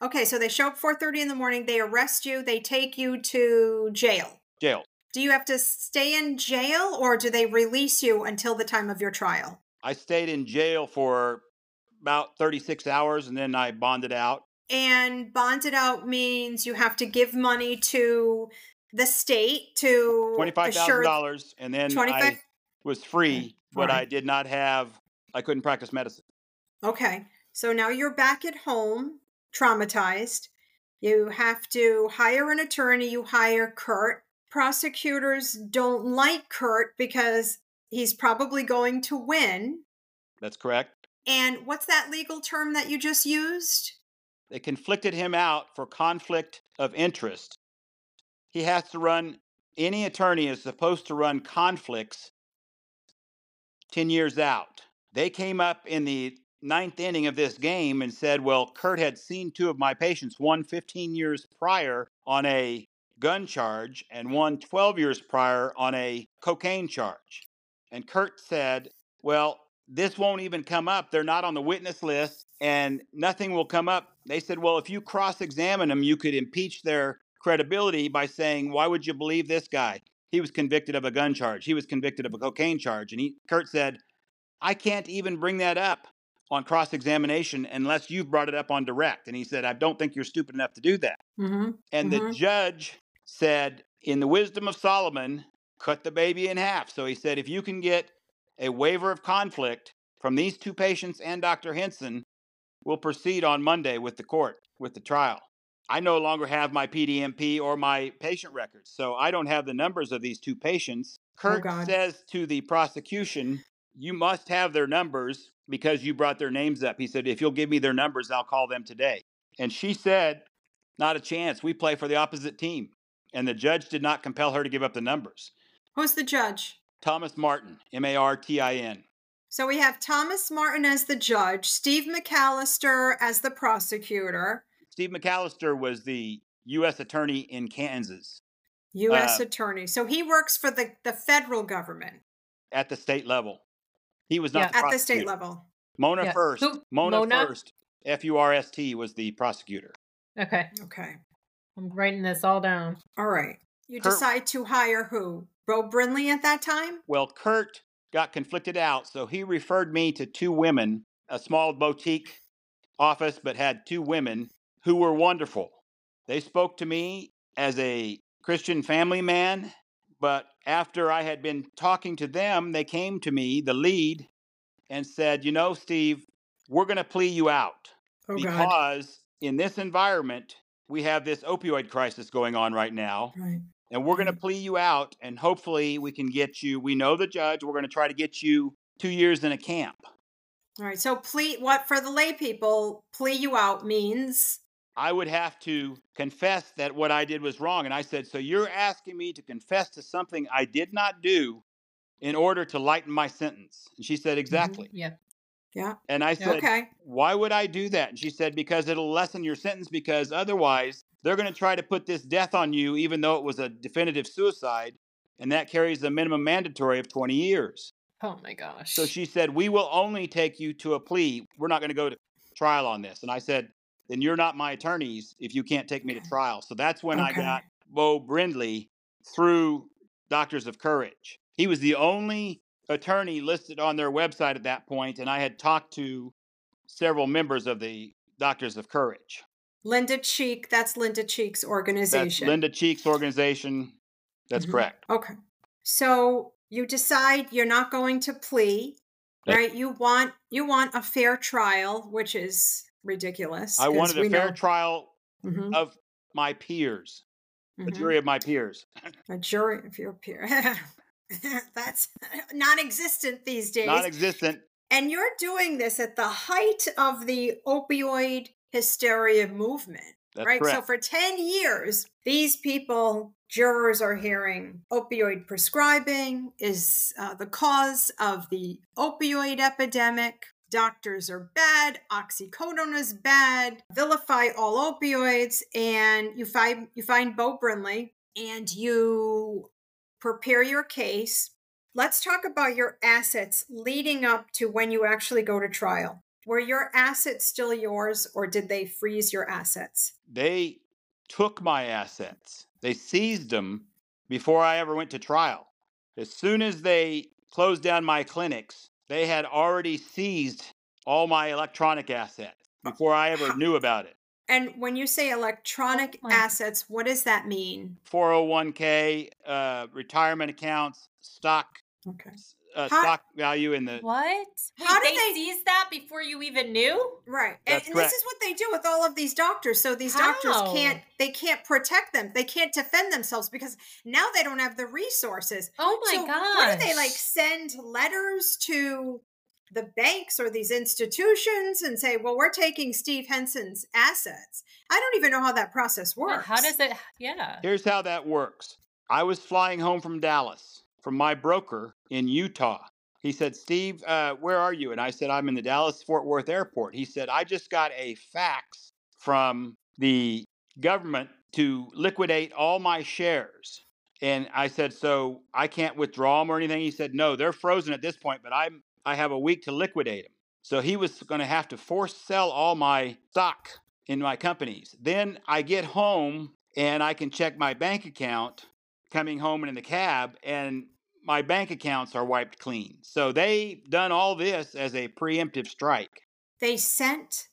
Okay, so they show up four thirty in the morning. They arrest you. They take you to jail. Jail. Do you have to stay in jail, or do they release you until the time of your trial? I stayed in jail for about thirty-six hours, and then I bonded out. And bonded out means you have to give money to the state to twenty-five thousand dollars, and then twenty-five I was free, but right. I did not have, I couldn't practice medicine. Okay. So now you're back at home, traumatized. You have to hire an attorney. You hire Kurt. Prosecutors don't like Kurt because he's probably going to win. That's correct. And what's that legal term that you just used? They conflicted him out for conflict of interest. He has to run, any attorney is supposed to run conflicts ten years out. They came up in the ninth inning of this game and said, well, Kurt had seen two of my patients, one fifteen years prior on a gun charge and one twelve years prior on a cocaine charge. And Kurt said, well, this won't even come up. They're not on the witness list and nothing will come up. They said, well, if you cross-examine them, you could impeach their credibility by saying, why would you believe this guy? He was convicted of a gun charge. He was convicted of a cocaine charge. And he, Kurt said, I can't even bring that up on cross-examination unless you've brought it up on direct. And he said, I don't think you're stupid enough to do that. Mm-hmm. And mm-hmm. the judge said, in the wisdom of Solomon, cut the baby in half. So he said, if you can get a waiver of conflict from these two patients and Doctor Henson, we'll proceed on Monday with the court, with the trial. I no longer have my P D M P or my patient records, so I don't have the numbers of these two patients. Kurt oh says to the prosecution, you must have their numbers because you brought their names up. He said, if you'll give me their numbers, I'll call them today. And she said, not a chance. We play for the opposite team. And the judge did not compel her to give up the numbers. Who's the judge? Thomas Martin, M A R T I N. So we have Thomas Martin as the judge, Steve McAllister as the prosecutor. Steve McAllister was the U S attorney in Kansas. U S Uh, attorney. So he works for the, the federal government. At the state level. He was not yeah, the at the state level. Mona yeah. First. Who? Mona, Mona First. F U R S T was the prosecutor. Okay. Okay. I'm writing this all down. All right. You Kurt, decide to hire who? Beau Brindley at that time? Well, Kurt got conflicted out, so he referred me to two women, a small boutique office, but had two women who were wonderful. They spoke to me as a Christian family man, but after I had been talking to them, they came to me, the lead, and said, you know, Steve, we're going to plea you out oh, because God. in this environment, we have this opioid crisis going on right now, right. and we're going to plea you out, and hopefully we can get you, we know the judge, we're going to try to get you two years in a camp. All right, so plea, what for the lay people, plea you out means? I would have to confess that what I did was wrong. And I said, so you're asking me to confess to something I did not do in order to lighten my sentence. And she said, exactly. Mm-hmm. Yeah. Yeah. And I said, okay. Why would I do that? And she said, because it'll lessen your sentence, because otherwise they're going to try to put this death on you, even though it was a definitive suicide. And that carries a minimum mandatory of twenty years. Oh my gosh. So she said, we will only take you to a plea. We're not going to go to trial on this. And I said, then you're not my attorneys if you can't take me to trial. So that's when okay. I got Beau Brindley through Doctors of Courage. He was the only attorney listed on their website at that point, and I had talked to several members of the Doctors of Courage. Linda Cheek, that's Linda Cheek's organization. That's Linda Cheek's organization. That's mm-hmm. correct. Okay. So you decide you're not going to plea, right? That's you want you want a fair trial, which is ridiculous. I wanted a fair know. trial mm-hmm. of my peers, mm-hmm. a jury of my peers. A jury of your peers. That's non-existent these days. Non-existent. And you're doing this at the height of the opioid hysteria movement, That's right? Correct. So for ten years, these people, jurors are hearing opioid prescribing is uh, the cause of the opioid epidemic. Doctors are bad, oxycodone is bad, vilify all opioids, and you find you find Beau Brindley and you prepare your case. Let's talk about your assets leading up to when you actually go to trial. Were your assets still yours, or did they freeze your assets? They took my assets. They seized them before I ever went to trial. As soon as they closed down my clinics, they had already seized all my electronic assets before I ever knew about it. And when you say electronic oh assets, what does that mean? four oh one k, uh, retirement accounts, stock, okay. uh, How, stock value in the... What? Wait, How did they, they seize that before you even knew? Right. That's and correct. This is what they do with all of these doctors. So these How? doctors can't, they can't protect them. They can't defend themselves because now they don't have the resources. Oh my so gosh. What do they like send letters to... the banks or these institutions and say, well, we're taking Steve Henson's assets. I don't even know how that process works. How does it? Yeah. Here's how that works. I was flying home from Dallas from my broker in Utah. He said, Steve, uh, where are you? And I said, I'm in the Dallas-Fort Worth airport. He said, I just got a fax from the government to liquidate all my shares. And I said, so I can't withdraw them or anything. He said, no, they're frozen at this point, but I'm I have a week to liquidate them. So he was going to have to force sell all my stock in my companies. Then I get home and I can check my bank account coming home and in the cab, and my bank accounts are wiped clean. So they've done all this as a preemptive strike. They sent,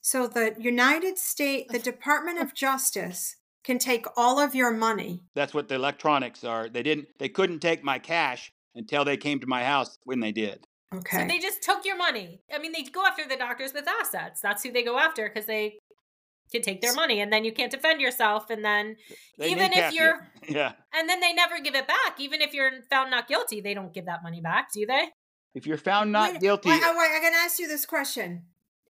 so the United States, the Department of Justice can take all of your money. That's what the electronics are. They didn't, they couldn't take my cash until they came to my house when they did. Okay. So they just took your money. I mean, they go after the doctors with assets. That's who they go after because they can take their money, and then you can't defend yourself. And then they even if you're, you. yeah, and then they never give it back. Even if you're found not guilty, they don't give that money back, do they? If you're found not wait, guilty, wait, wait, I'm gonna ask you this question: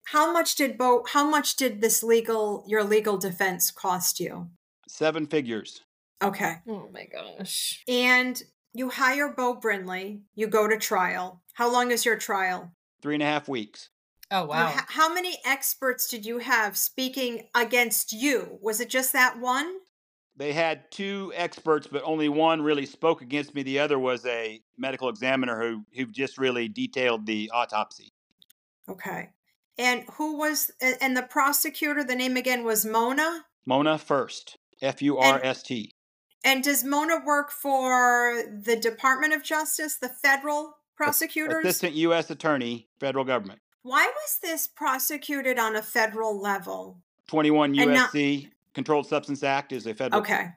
How much did Beau? How much did this legal your legal defense cost you? Seven figures. Okay. Oh my gosh. And you hire Beau Brindley. You go to trial. How long is your trial? Three and a half weeks. Oh, wow. H- how many experts did you have speaking against you? Was it just that one? They had two experts, but only one really spoke against me. The other was a medical examiner who, who just really detailed the autopsy. Okay. And who was, and the prosecutor, the name again was Mona? Mona First, F U R S T. And, and does Mona work for the Department of Justice, the federal prosecutors? Assistant U S Attorney, federal government. Why was this prosecuted on a federal level? twenty-one U S C, not... Controlled Substance Act is a federal. Okay.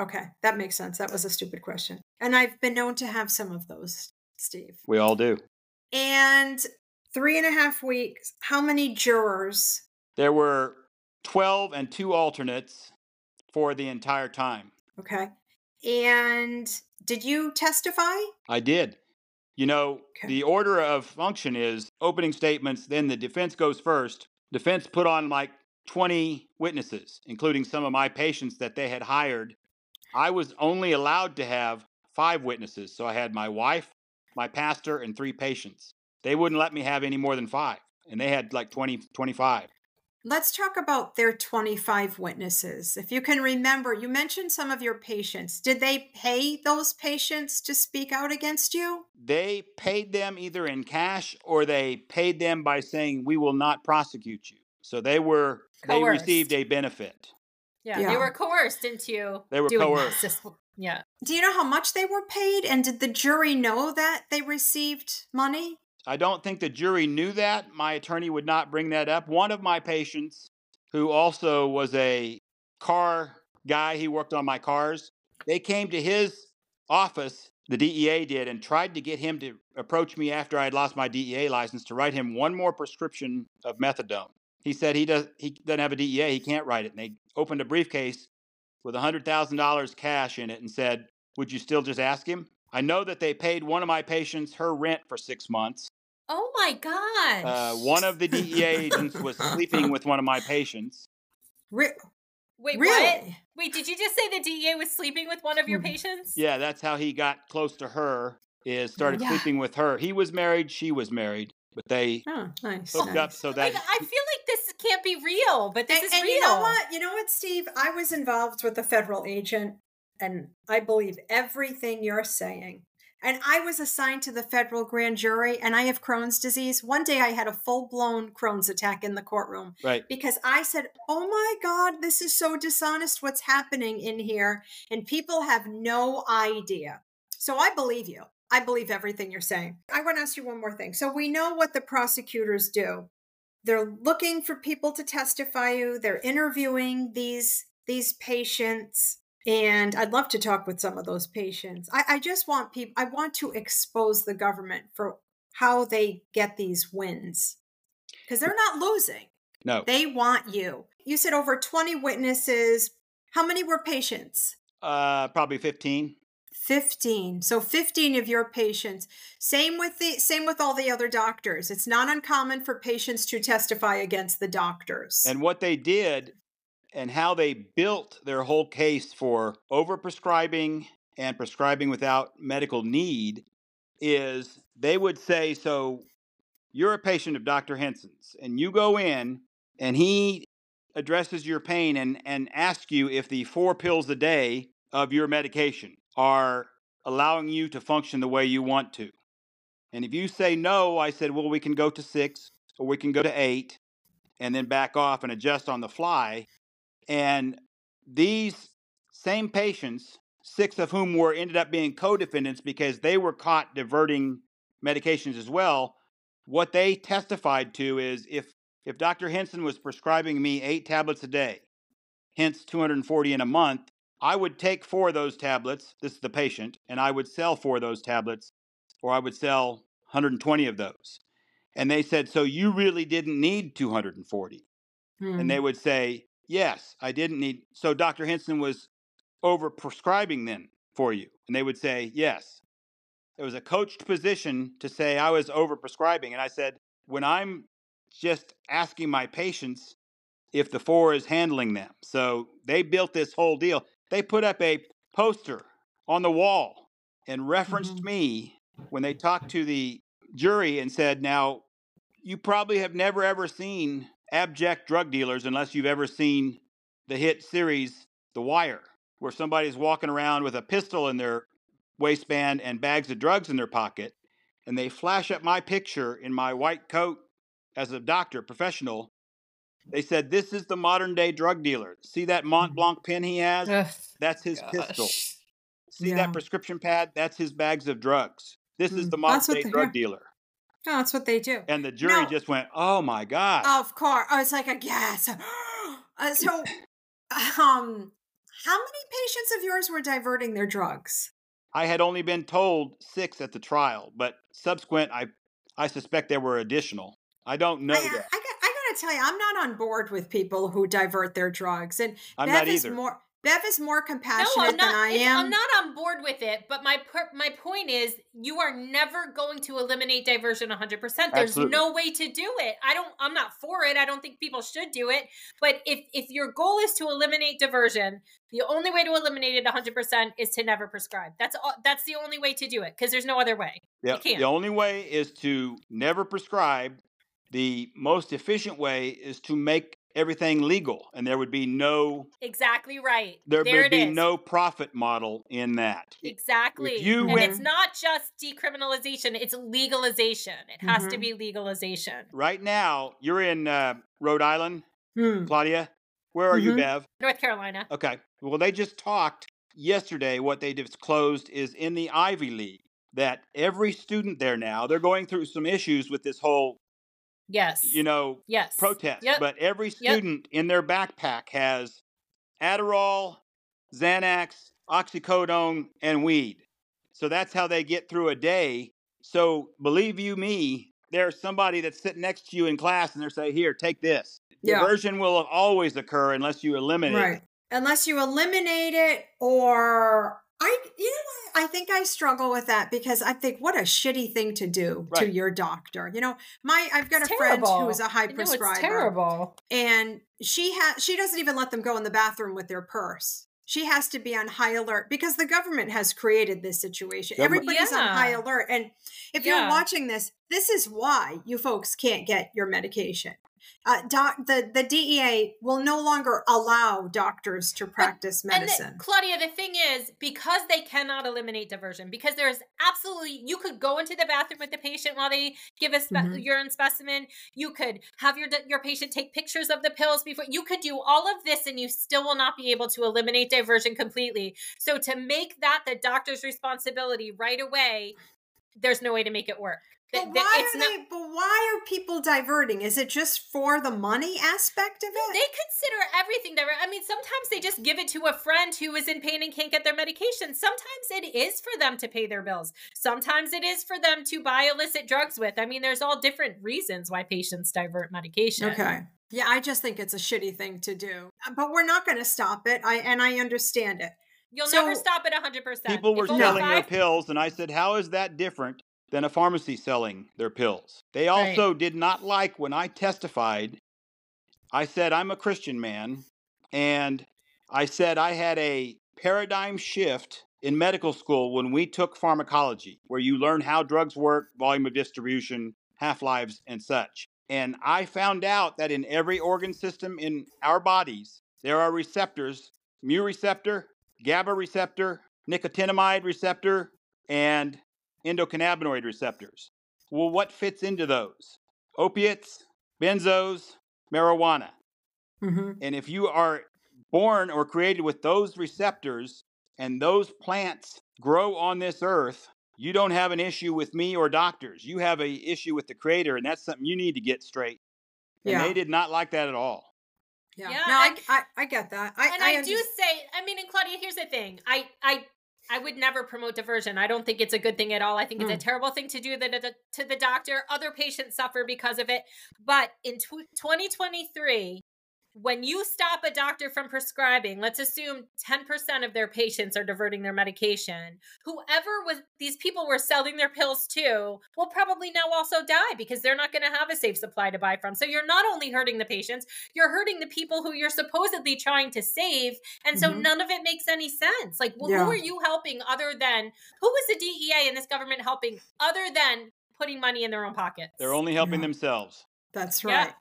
Okay. That makes sense. That was a stupid question. And I've been known to have some of those, Steve. We all do. And three and a half weeks, how many jurors? There were twelve and two alternates for the entire time. Okay. And did you testify? I did. You know, okay. The order of function is opening statements, then the defense goes first. Defense put on like twenty witnesses, including some of my patients that they had hired. I was only allowed to have five witnesses. So I had my wife, my pastor, and three patients. They wouldn't let me have any more than five. And they had like twenty, twenty-five. Let's talk about their twenty-five witnesses. If you can remember, you mentioned some of your patients. Did they pay those patients to speak out against you? They paid them either in cash or they paid them by saying, we will not prosecute you. So they were, coerced. They received a benefit. Yeah, yeah, they were coerced into they were doing coerced. This. Yeah. Do you know how much they were paid? And did the jury know that they received money? I don't think the jury knew that. My attorney would not bring that up. One of my patients, who also was a car guy, he worked on my cars, they came to his office, the D E A did, and tried to get him to approach me after I had lost my D E A license to write him one more prescription of methadone. He said he, does, he doesn't have a D E A, he can't write it. And they opened a briefcase with one hundred thousand dollars cash in it and said, would you still just ask him? I know that they paid one of my patients her rent for six months. Oh, my gosh. Uh, one of the D E A agents was sleeping with one of my patients. Re- Wait, really? What? Wait, did you just say the D E A was sleeping with one of your patients? Yeah, that's how he got close to her, is started yeah. sleeping with her. He was married, she was married, but they oh, nice, hooked nice. up so that... Like, I feel like this can't be real, but this and, is and real. And you know what? You know what, Steve? I was involved with a federal agent. And I believe everything you're saying. And I was assigned to the federal grand jury, and I have Crohn's disease. One day I had a full-blown Crohn's attack in the courtroom. Right. Because I said, oh my God, this is so dishonest what's happening in here. And people have no idea. So I believe you. I believe everything you're saying. I want to ask you one more thing. So we know what the prosecutors do. They're looking for people to testify you. They're interviewing these, these patients. And I'd love to talk with some of those patients. I, I just want people, I want to expose the government for how they get these wins, because they're not losing. No. They want you. You said over twenty witnesses. How many were patients? Uh, probably fifteen. fifteen. So fifteen of your patients. Same with the same with all the other doctors. It's not uncommon for patients to testify against the doctors. And what they did and how they built their whole case for overprescribing and prescribing without medical need is they would say, so you're a patient of Doctor Henson's and you go in and he addresses your pain and, and asks you if the four pills a day of your medication are allowing you to function the way you want to. And if you say no, I said, well, we can go to six or we can go to eight and then back off and adjust on the fly. And these same patients, six of whom were ended up being co-defendants because they were caught diverting medications as well. What they testified to is if, if Doctor Henson was prescribing me eight tablets a day, hence two hundred forty in a month, I would take four of those tablets, this is the patient, and I would sell four of those tablets, or I would sell one hundred twenty of those. And they said, so you really didn't need two hundred forty. Mm. And they would say, yes, I didn't need, so Doctor Henson was over-prescribing then for you. And they would say, yes. It was a coached position to say I was over-prescribing. And I said, when I'm just asking my patients if the four is handling them. So they built this whole deal. They put up a poster on the wall and referenced mm-hmm. me when they talked to the jury and said, now, you probably have never, ever seen abject drug dealers unless you've ever seen the hit series, The Wire, where somebody's walking around with a pistol in their waistband and bags of drugs in their pocket. And they flash up my picture in my white coat as a doctor, professional. They said, this is the modern day drug dealer. See that Mont Blanc pen he has? Ugh, that's his gosh. Pistol. See yeah. that prescription pad? That's his bags of drugs. This mm, is the modern day drug are. dealer. No, that's what they do. And the jury no. just went, oh my God. Of course. I was like, I guess. uh, so um, how many patients of yours were diverting their drugs? I had only been told six at the trial, but subsequent, I I suspect there were additional. I don't know I, that. I, I tell you, I'm not on board with people who divert their drugs, and I'm Bev not is either. more Bev is more compassionate no, I'm not, than I am. I'm not on board with it, but my per- my point is, you are never going to eliminate diversion one hundred percent. There's Absolutely. no way to do it. I don't. I'm not for it. I don't think people should do it. But if if your goal is to eliminate diversion, the only way to eliminate it one hundred percent is to never prescribe. That's all, that's the only way to do it, because there's no other way. Yeah, you can't. The only way is to never prescribe. The most efficient way is to make everything legal, and there would be no exactly right. There, there would be is. no profit model in that. Exactly, if you and went, it's not just decriminalization; it's legalization. It has mm-hmm. to be legalization. Right now, you're in uh, Rhode Island, mm. Claudia. Where are mm-hmm. you, Bev? North Carolina. Okay. Well, they just talked yesterday. What they disclosed is in the Ivy League that every student there now, they're going through some issues with this whole. Yes. You know, yes. protest. Yep. But every student yep. in their backpack has Adderall, Xanax, oxycodone, and weed. So that's how they get through a day. So believe you me, there's somebody that's sitting next to you in class and they're saying, here, take this. Yeah. Diversion will always occur unless you eliminate right. it. Unless you eliminate it or... I, you know, I think I struggle with that because I think what a shitty thing to do right. to your doctor. You know, my, I've got it's a terrible. friend who is a high prescriber. It's terrible. And she has, she doesn't even let them go in the bathroom with their purse. She has to be on high alert because the government has created this situation. Government. Everybody's yeah. on high alert. And if yeah. you're watching this, this is why you folks can't get your medication. Uh, doc, the, the D E A will no longer allow doctors to practice but, medicine. And the, Claudia, the thing is, because they cannot eliminate diversion, because there is absolutely, you could go into the bathroom with the patient while they give a spe- mm-hmm. urine specimen. You could have your your patient take pictures of the pills before. You could do all of this and you still will not be able to eliminate diversion completely. So to make that the doctor's responsibility right away there's no way to make it work. But why, it's are not, they, but why are people diverting? Is it just for the money aspect of it? They consider everything diverting. I mean, sometimes they just give it to a friend who is in pain and can't get their medication. Sometimes it is for them to pay their bills. Sometimes it is for them to buy illicit drugs with. I mean, there's all different reasons why patients divert medication. Okay. Yeah, I just think it's a shitty thing to do. But we're not going to stop it, I and I understand it. You'll so, never stop at one hundred percent. People were selling five- their pills, and I said, how is that different than a pharmacy selling their pills? They also right. did not like when I testified. I said, I'm a Christian man, and I said I had a paradigm shift in medical school when we took pharmacology, where you learn how drugs work, volume of distribution, half-lives, and such. And I found out that in every organ system in our bodies, there are receptors, mu receptor, GABA receptor, nicotinamide receptor, and endocannabinoid receptors. Well, what fits into those? Opiates, benzos, marijuana. Mm-hmm. And if you are born or created with those receptors and those plants grow on this earth, you don't have an issue with me or doctors. You have an issue with the creator, and that's something you need to get straight. And yeah. they did not like that at all. Yeah, yeah no, I, I, I get that. I, and I, I under- do say, I mean, and Claudia, here's the thing. I, I, I would never promote diversion. I don't think it's a good thing at all. I think mm. it's a terrible thing to do to, to the doctor. Other patients suffer because of it. But in twenty twenty-three, when you stop a doctor from prescribing, let's assume ten percent of their patients are diverting their medication. Whoever was these people were selling their pills to will probably now also die because they're not going to have a safe supply to buy from. So you're not only hurting the patients, you're hurting the people who you're supposedly trying to save. And so mm-hmm. none of it makes any sense. Like, well, yeah. who are you helping other than, who is the D E A and this government helping other than putting money in their own pockets? They're only helping yeah. themselves. That's right. Yeah.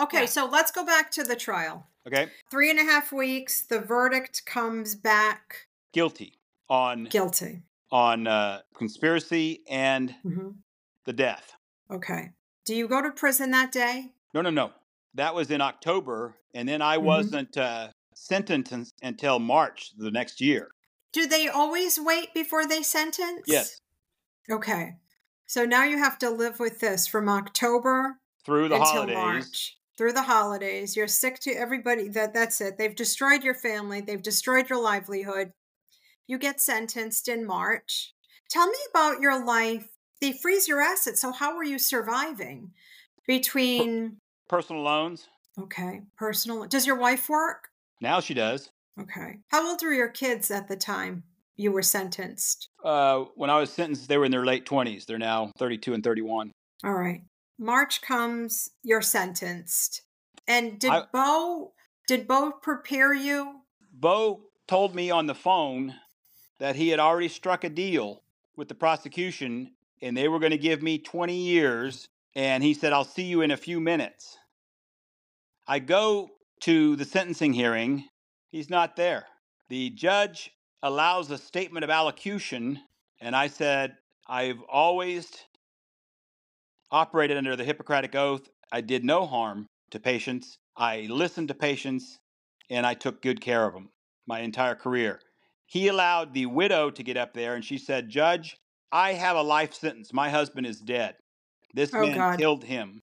Okay, yeah. so let's go back to the trial. Okay. Three and a half weeks, the verdict comes back. Guilty. On Guilty. On uh, conspiracy and mm-hmm. the death. Okay. Do you go to prison that day? No, no, no. That was in October, and then I mm-hmm. wasn't uh, sentenced until March the next year. Do they always wait before they sentence? Yes. Okay. So now you have to live with this from October through the until holidays. March. Through the holidays, you're sick to everybody. That that's it. They've destroyed your family. They've destroyed your livelihood. You get sentenced in March. Tell me about your life. They freeze your assets. So how were you surviving between personal loans? Okay, personal. Does your wife work? Now she does. Okay. How old were your kids at the time you were sentenced? Uh, when I was sentenced, they were in their late twenties. They're now thirty-two and thirty-one. All right. March comes, you're sentenced. And did I, Beau, did Beau prepare you? Beau told me on the phone that he had already struck a deal with the prosecution and they were going to give me twenty years. And he said, I'll see you in a few minutes. I go to the sentencing hearing. He's not there. The judge allows a statement of allocution. And I said, I've always operated under the Hippocratic Oath. I did no harm to patients. I listened to patients, and I took good care of them my entire career. He allowed the widow to get up there, and she said, Judge, I have a life sentence. My husband is dead. This oh, man God. killed him.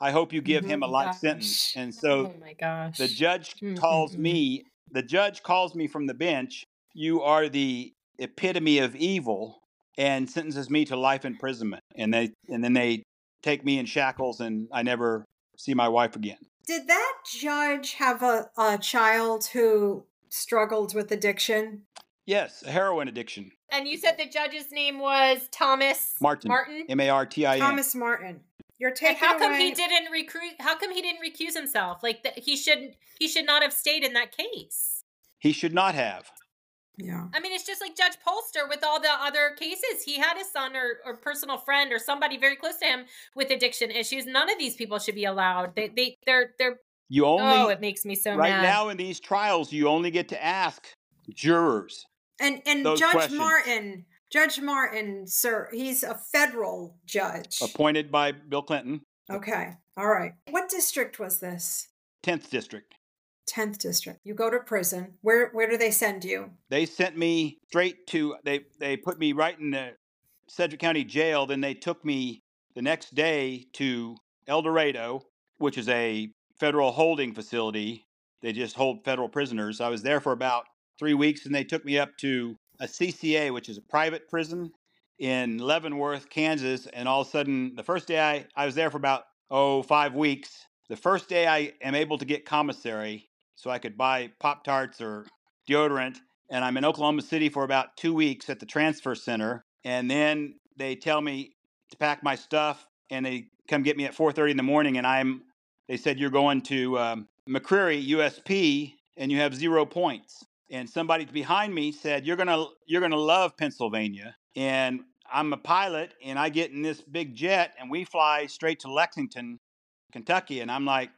I hope you give mm-hmm. him a life gosh. sentence. And so oh, my gosh. the judge mm-hmm. calls me, the judge calls me from the bench, you are the epitome of evil, and sentences me to life imprisonment. And they, and then they take me in shackles and I never see my wife again. Did that judge have a, a child who struggled with addiction? Yes, a heroin addiction. And you said the judge's name was Thomas Martin. Martin? M A R T I N. Thomas Martin. You're taking how come away... he didn't recruit how come he didn't recuse himself? Like the, he should he should not have stayed in that case. He should not have. Yeah. I mean, it's just like Judge Polster with all the other cases. He had a son or, or personal friend or somebody very close to him with addiction issues. None of these people should be allowed. They, they, they're, they're, you only, oh, it makes me so right mad. Right now in these trials, you only get to ask jurors. And, and Judge questions. Martin, Judge Martin, sir, he's a federal judge. Appointed by Bill Clinton. Okay. All right. What district was this? tenth district. tenth district. You go to prison. Where where do they send you? They sent me straight to, they, they put me right in the Sedgwick County Jail. Then they took me the next day to El Dorado, which is a federal holding facility. They just hold federal prisoners. I was there for about three weeks, and they took me up to a C C A, which is a private prison in Leavenworth, Kansas. And all of a sudden, the first day I, I was there for about, oh, five weeks. The first day I am able to get commissary, so I could buy Pop-Tarts or deodorant. And I'm in Oklahoma City for about two weeks at the transfer center. And then they tell me to pack my stuff, and they come get me at four thirty in the morning. And I'm, they said, you're going to um, McCreary, U S P, and you have zero points. And somebody behind me said, you're going to, you're going to love Pennsylvania. And I'm a pilot, and I get in this big jet, and we fly straight to Lexington, Kentucky. And I'm like,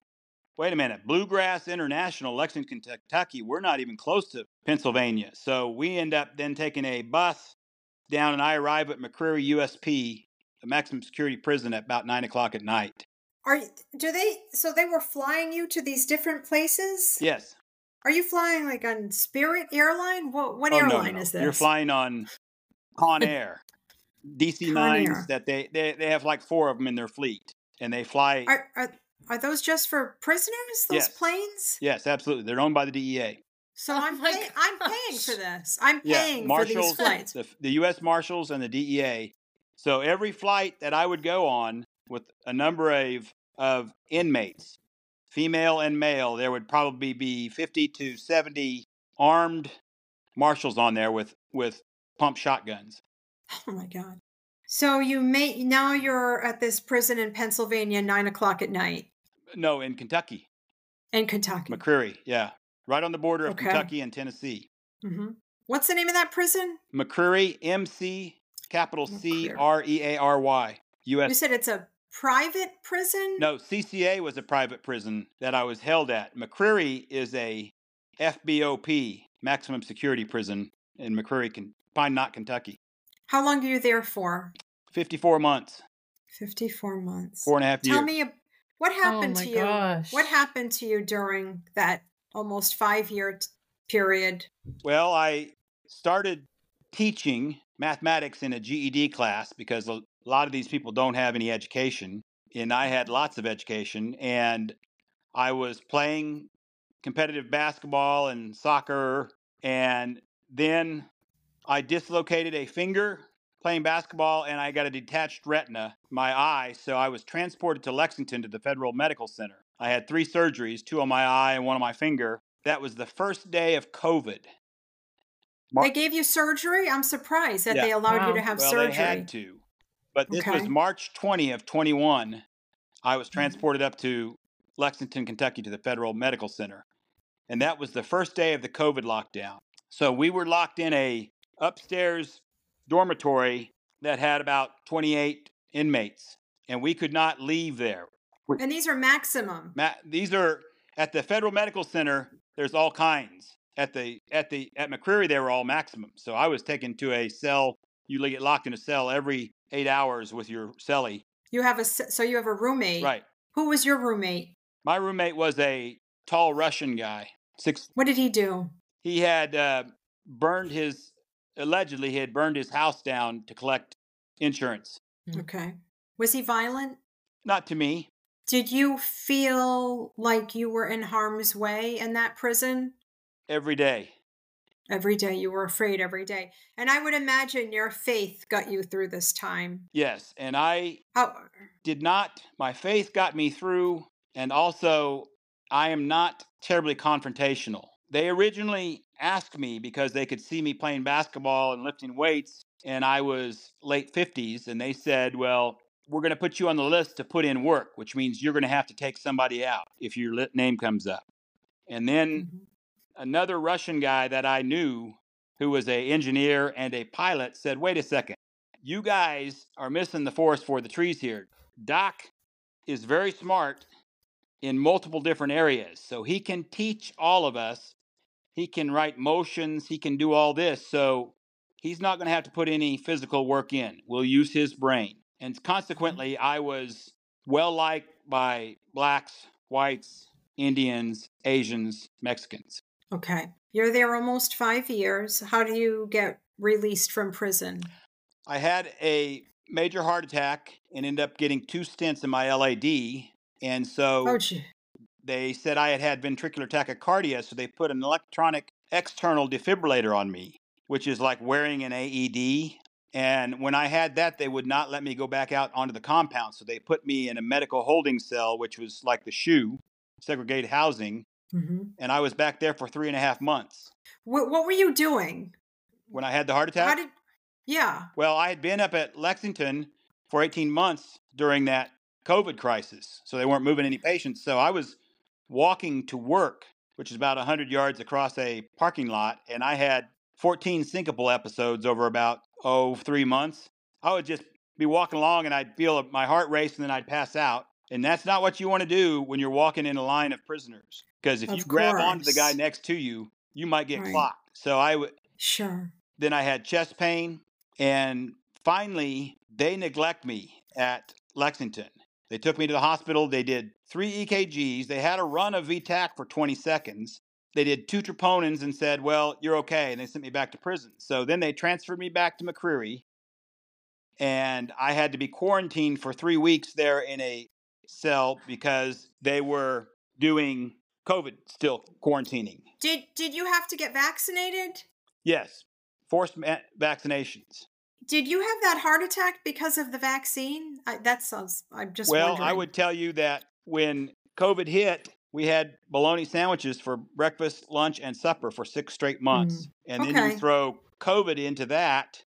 wait a minute, Bluegrass International, Lexington, Kentucky, we're not even close to Pennsylvania. So we end up then taking a bus down, and I arrive at McCreary U S P, the maximum security prison, at about nine o'clock at night. Are do they? So they were flying you to these different places? Yes. Are you flying like on Spirit Airline? What what oh, airline no, no, no. is this? You're flying on Con Air, D C nines. That they, they they have like four of them in their fleet, and they fly. Are are, are those just for prisoners? Those yes. planes? Yes, absolutely. They're owned by the D E A. So I'm oh pay- I'm paying for this. I'm paying yeah, Marshals, for these flights. The, the U S Marshals and the D E A. So every flight that I would go on with a number of, of inmates, female and male, there would probably be fifty to seventy armed marshals on there with, with pump shotguns. Oh, my God. So you may, now you're at this prison in Pennsylvania, nine o'clock at night. No, in Kentucky. In Kentucky. McCreary, yeah. Right on the border of okay. Kentucky and Tennessee. Mm-hmm. What's the name of that prison? McCreary, M C capital C R E A R Y. U S. You said it's a private prison? No, C C A was a private prison that I was held at. McCreary is a F B O P, maximum security prison in McCreary, Pine Knot, Kentucky. How long are you there for? fifty-four months. fifty-four months. Four and a half years. Tell me, what happened oh to you? Gosh. What happened to you during that almost five-year t- period? Well, I started teaching mathematics in a G E D class because a lot of these people don't have any education, and I had lots of education, and I was playing competitive basketball and soccer, and then I dislocated a finger playing basketball, and I got a detached retina, my eye, so I was transported to Lexington to the Federal Medical Center. I had three surgeries, two on my eye and one on my finger. That was the first day of COVID. They gave you surgery? I'm surprised that yeah. they allowed wow. you to have well, surgery. They had to. But this okay. was March twentieth of twenty-one. I was transported mm-hmm. up to Lexington, Kentucky to the Federal Medical Center. And that was the first day of the COVID lockdown. So we were locked in a upstairs dormitory that had about twenty-eight inmates. And we could not leave there. And these are maximum. Ma- these are at the Federal Medical Center. There's all kinds. At the at the at McCreary, they were all maximum. So I was taken to a cell. You get locked in a cell every eight hours with your cellie. You have a so you have a roommate, right? Who was your roommate? My roommate was a tall Russian guy. Six. What did he do? He had uh, burned his allegedly. He had burned his house down to collect insurance. Okay. Was he violent? Not to me. Did you feel like you were in harm's way in that prison? Every day. Every day. You were afraid every day. And I would imagine your faith got you through this time. Yes. And I oh. did not. My faith got me through. And also, I am not terribly confrontational. They originally asked me because they could see me playing basketball and lifting weights. And I was late fifties. And they said, well, we're going to put you on the list to put in work, which means you're going to have to take somebody out if your name comes up. And then mm-hmm. another Russian guy that I knew, who was an engineer and a pilot, said, wait a second, you guys are missing the forest for the trees here. Doc is very smart in multiple different areas, so he can teach all of us. He can write motions. He can do all this. So he's not going to have to put any physical work in. We'll use his brain. And consequently, I was well-liked by blacks, whites, Indians, Asians, Mexicans. Okay. You're there almost five years. How do you get released from prison? I had a major heart attack and ended up getting two stents in my L A D. And so Ouch. They said I had had ventricular tachycardia, so they put an electronic external defibrillator on me, which is like wearing an A E D. And when I had that, they would not let me go back out onto the compound. So they put me in a medical holding cell, which was like the S H U, segregated housing. Mm-hmm. And I was back there for three and a half months. What, what were you doing? When I had the heart attack? How did, yeah. Well, I had been up at Lexington for eighteen months during that COVID crisis. So they weren't moving any patients. So I was walking to work, which is about one hundred yards across a parking lot. And I had fourteen syncopal episodes over about oh, three months. I would just be walking along and I'd feel my heart race and then I'd pass out. And that's not what you want to do when you're walking in a line of prisoners. Because if of you grab course. onto the guy next to you, you might get right. clocked. So I would. Sure. Then I had chest pain. And finally, they neglect me at Lexington. They took me to the hospital. They did three E K Gs. They had a run of V TAC for twenty seconds. They did two troponins and said, well, you're okay. And they sent me back to prison. So then they transferred me back to McCreary. And I had to be quarantined for three weeks there in a cell because they were doing COVID still quarantining. Did did you have to get vaccinated? Yes. Forced ma- vaccinations. Did you have that heart attack because of the vaccine? I, that sounds, I'm just well, wondering. I would tell you that when COVID hit, we had bologna sandwiches for breakfast, lunch, and supper for six straight months. Mm. And okay. then you throw COVID into that.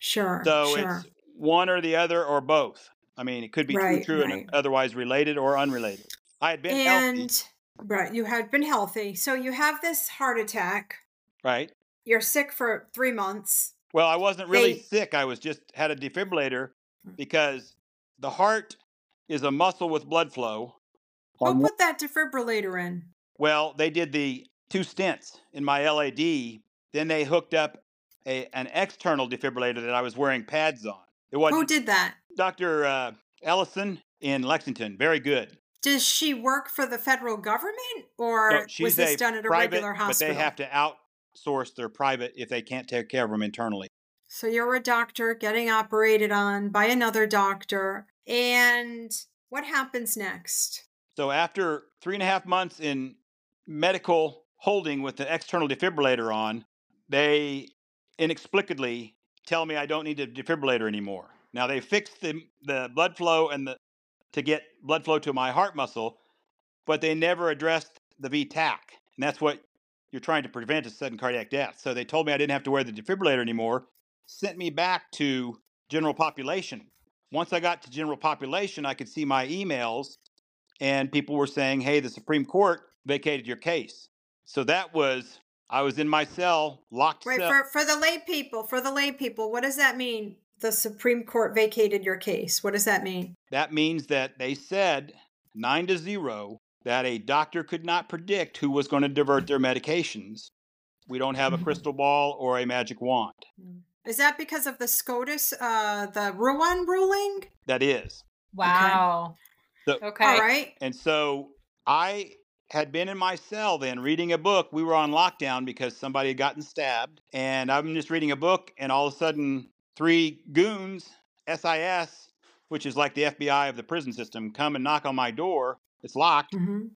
Sure, So sure. it's one or the other or both. I mean, it could be right, true, true right. and otherwise related or unrelated. I had been and, healthy. Right, you had been healthy. So you have this heart attack. Right. You're sick for three months. Well, I wasn't really they, sick. I was just had a defibrillator because the heart is a muscle with blood flow. Who put that defibrillator in? Well, they did the two stents in my L A D. Then they hooked up a, an external defibrillator that I was wearing pads on. It wasn't, Who did that? Doctor Uh, Ellison in Lexington. Very good. Does she work for the federal government or no, was this done at a private, regular hospital? But they have to out. source their private if they can't take care of them internally. So you're a doctor getting operated on by another doctor. And what happens next? So after three and a half months in medical holding with the external defibrillator on, they inexplicably tell me I don't need a defibrillator anymore. Now they fixed the, the blood flow and the to get blood flow to my heart muscle, but they never addressed the V TAC. And that's what you're trying to prevent a sudden cardiac death. So they told me I didn't have to wear the defibrillator anymore, sent me back to general population. Once I got to general population, I could see my emails and people were saying, hey, the Supreme Court vacated your case. So that was, I was in my cell, locked Wait, cell. For, for the lay people, for the lay people, what does that mean? The Supreme Court vacated your case. What does that mean? That means that they said nine to zero, that a doctor could not predict who was going to divert their medications. We don't have a crystal ball or a magic wand. Is that because of the SCOTUS, uh, the Ruan ruling? That is. Wow. Okay. So, okay. All right. And so I had been in my cell then reading a book. We were on lockdown because somebody had gotten stabbed. And I'm just reading a book and all of a sudden three goons, S I S, which is like the F B I of the prison system, come and knock on my door. It's locked, mm-hmm.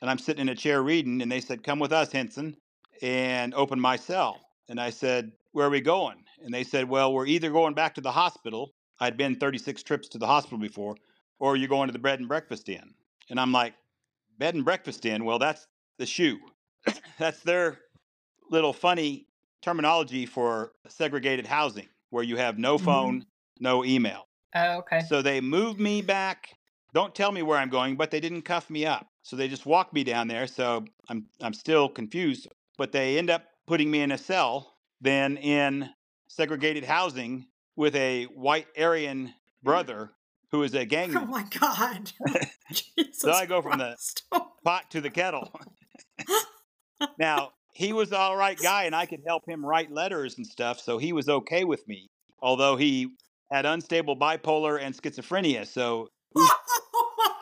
and I'm sitting in a chair reading, and they said, come with us, Henson, and open my cell. And I said, where are we going? And they said, well, we're either going back to the hospital. I'd been thirty-six trips to the hospital before, or you're going to the bed and breakfast inn. And I'm like, bed and breakfast inn? Well, that's the S H U. That's their little funny terminology for segregated housing, where you have no phone, mm-hmm. no email. Oh, okay. So they moved me back. Don't tell me where I'm going, but they didn't cuff me up. So they just walked me down there. So I'm I'm still confused. But they end up putting me in a cell, then in segregated housing with a white Aryan brother who is a gang member. Oh, my God. Jesus so I go from Christ. the pot to the kettle. Now, he was an all right guy, and I could help him write letters and stuff. So he was okay with me, although he had unstable bipolar and schizophrenia. So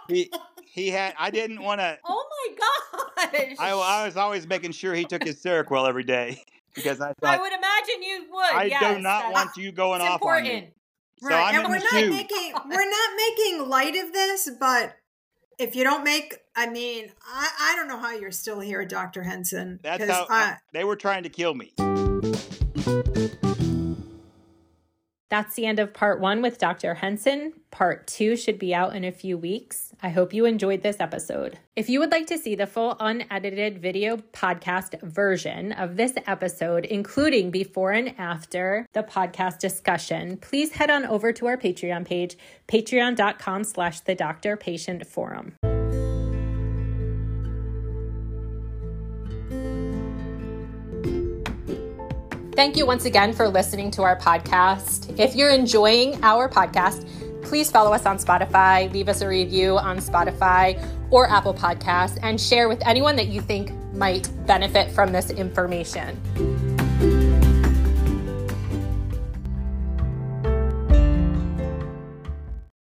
he, he had, I didn't want to. Oh my gosh. I, I was always making sure he took his Seroquel every day. because I thought, I would imagine you would. I yes, do not want you going off important. on me. So right. I'm and we're not shoot. making we're not making light of this, but if you don't make, I mean, I, I don't know how you're still here, Doctor Henson. That's how I, they were trying to kill me. That's the end of part one with Doctor Henson. Part two should be out in a few weeks. I hope you enjoyed this episode. If you would like to see the full unedited video podcast version of this episode, including before and after the podcast discussion, please head on over to our Patreon page, patreon.com slash the Doctor Patient Forum. Thank you once again for listening to our podcast. If you're enjoying our podcast, please follow us on Spotify, leave us a review on Spotify or Apple Podcasts, and share with anyone that you think might benefit from this information.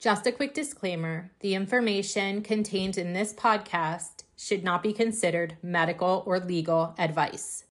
Just a quick disclaimer, the information contained in this podcast should not be considered medical or legal advice.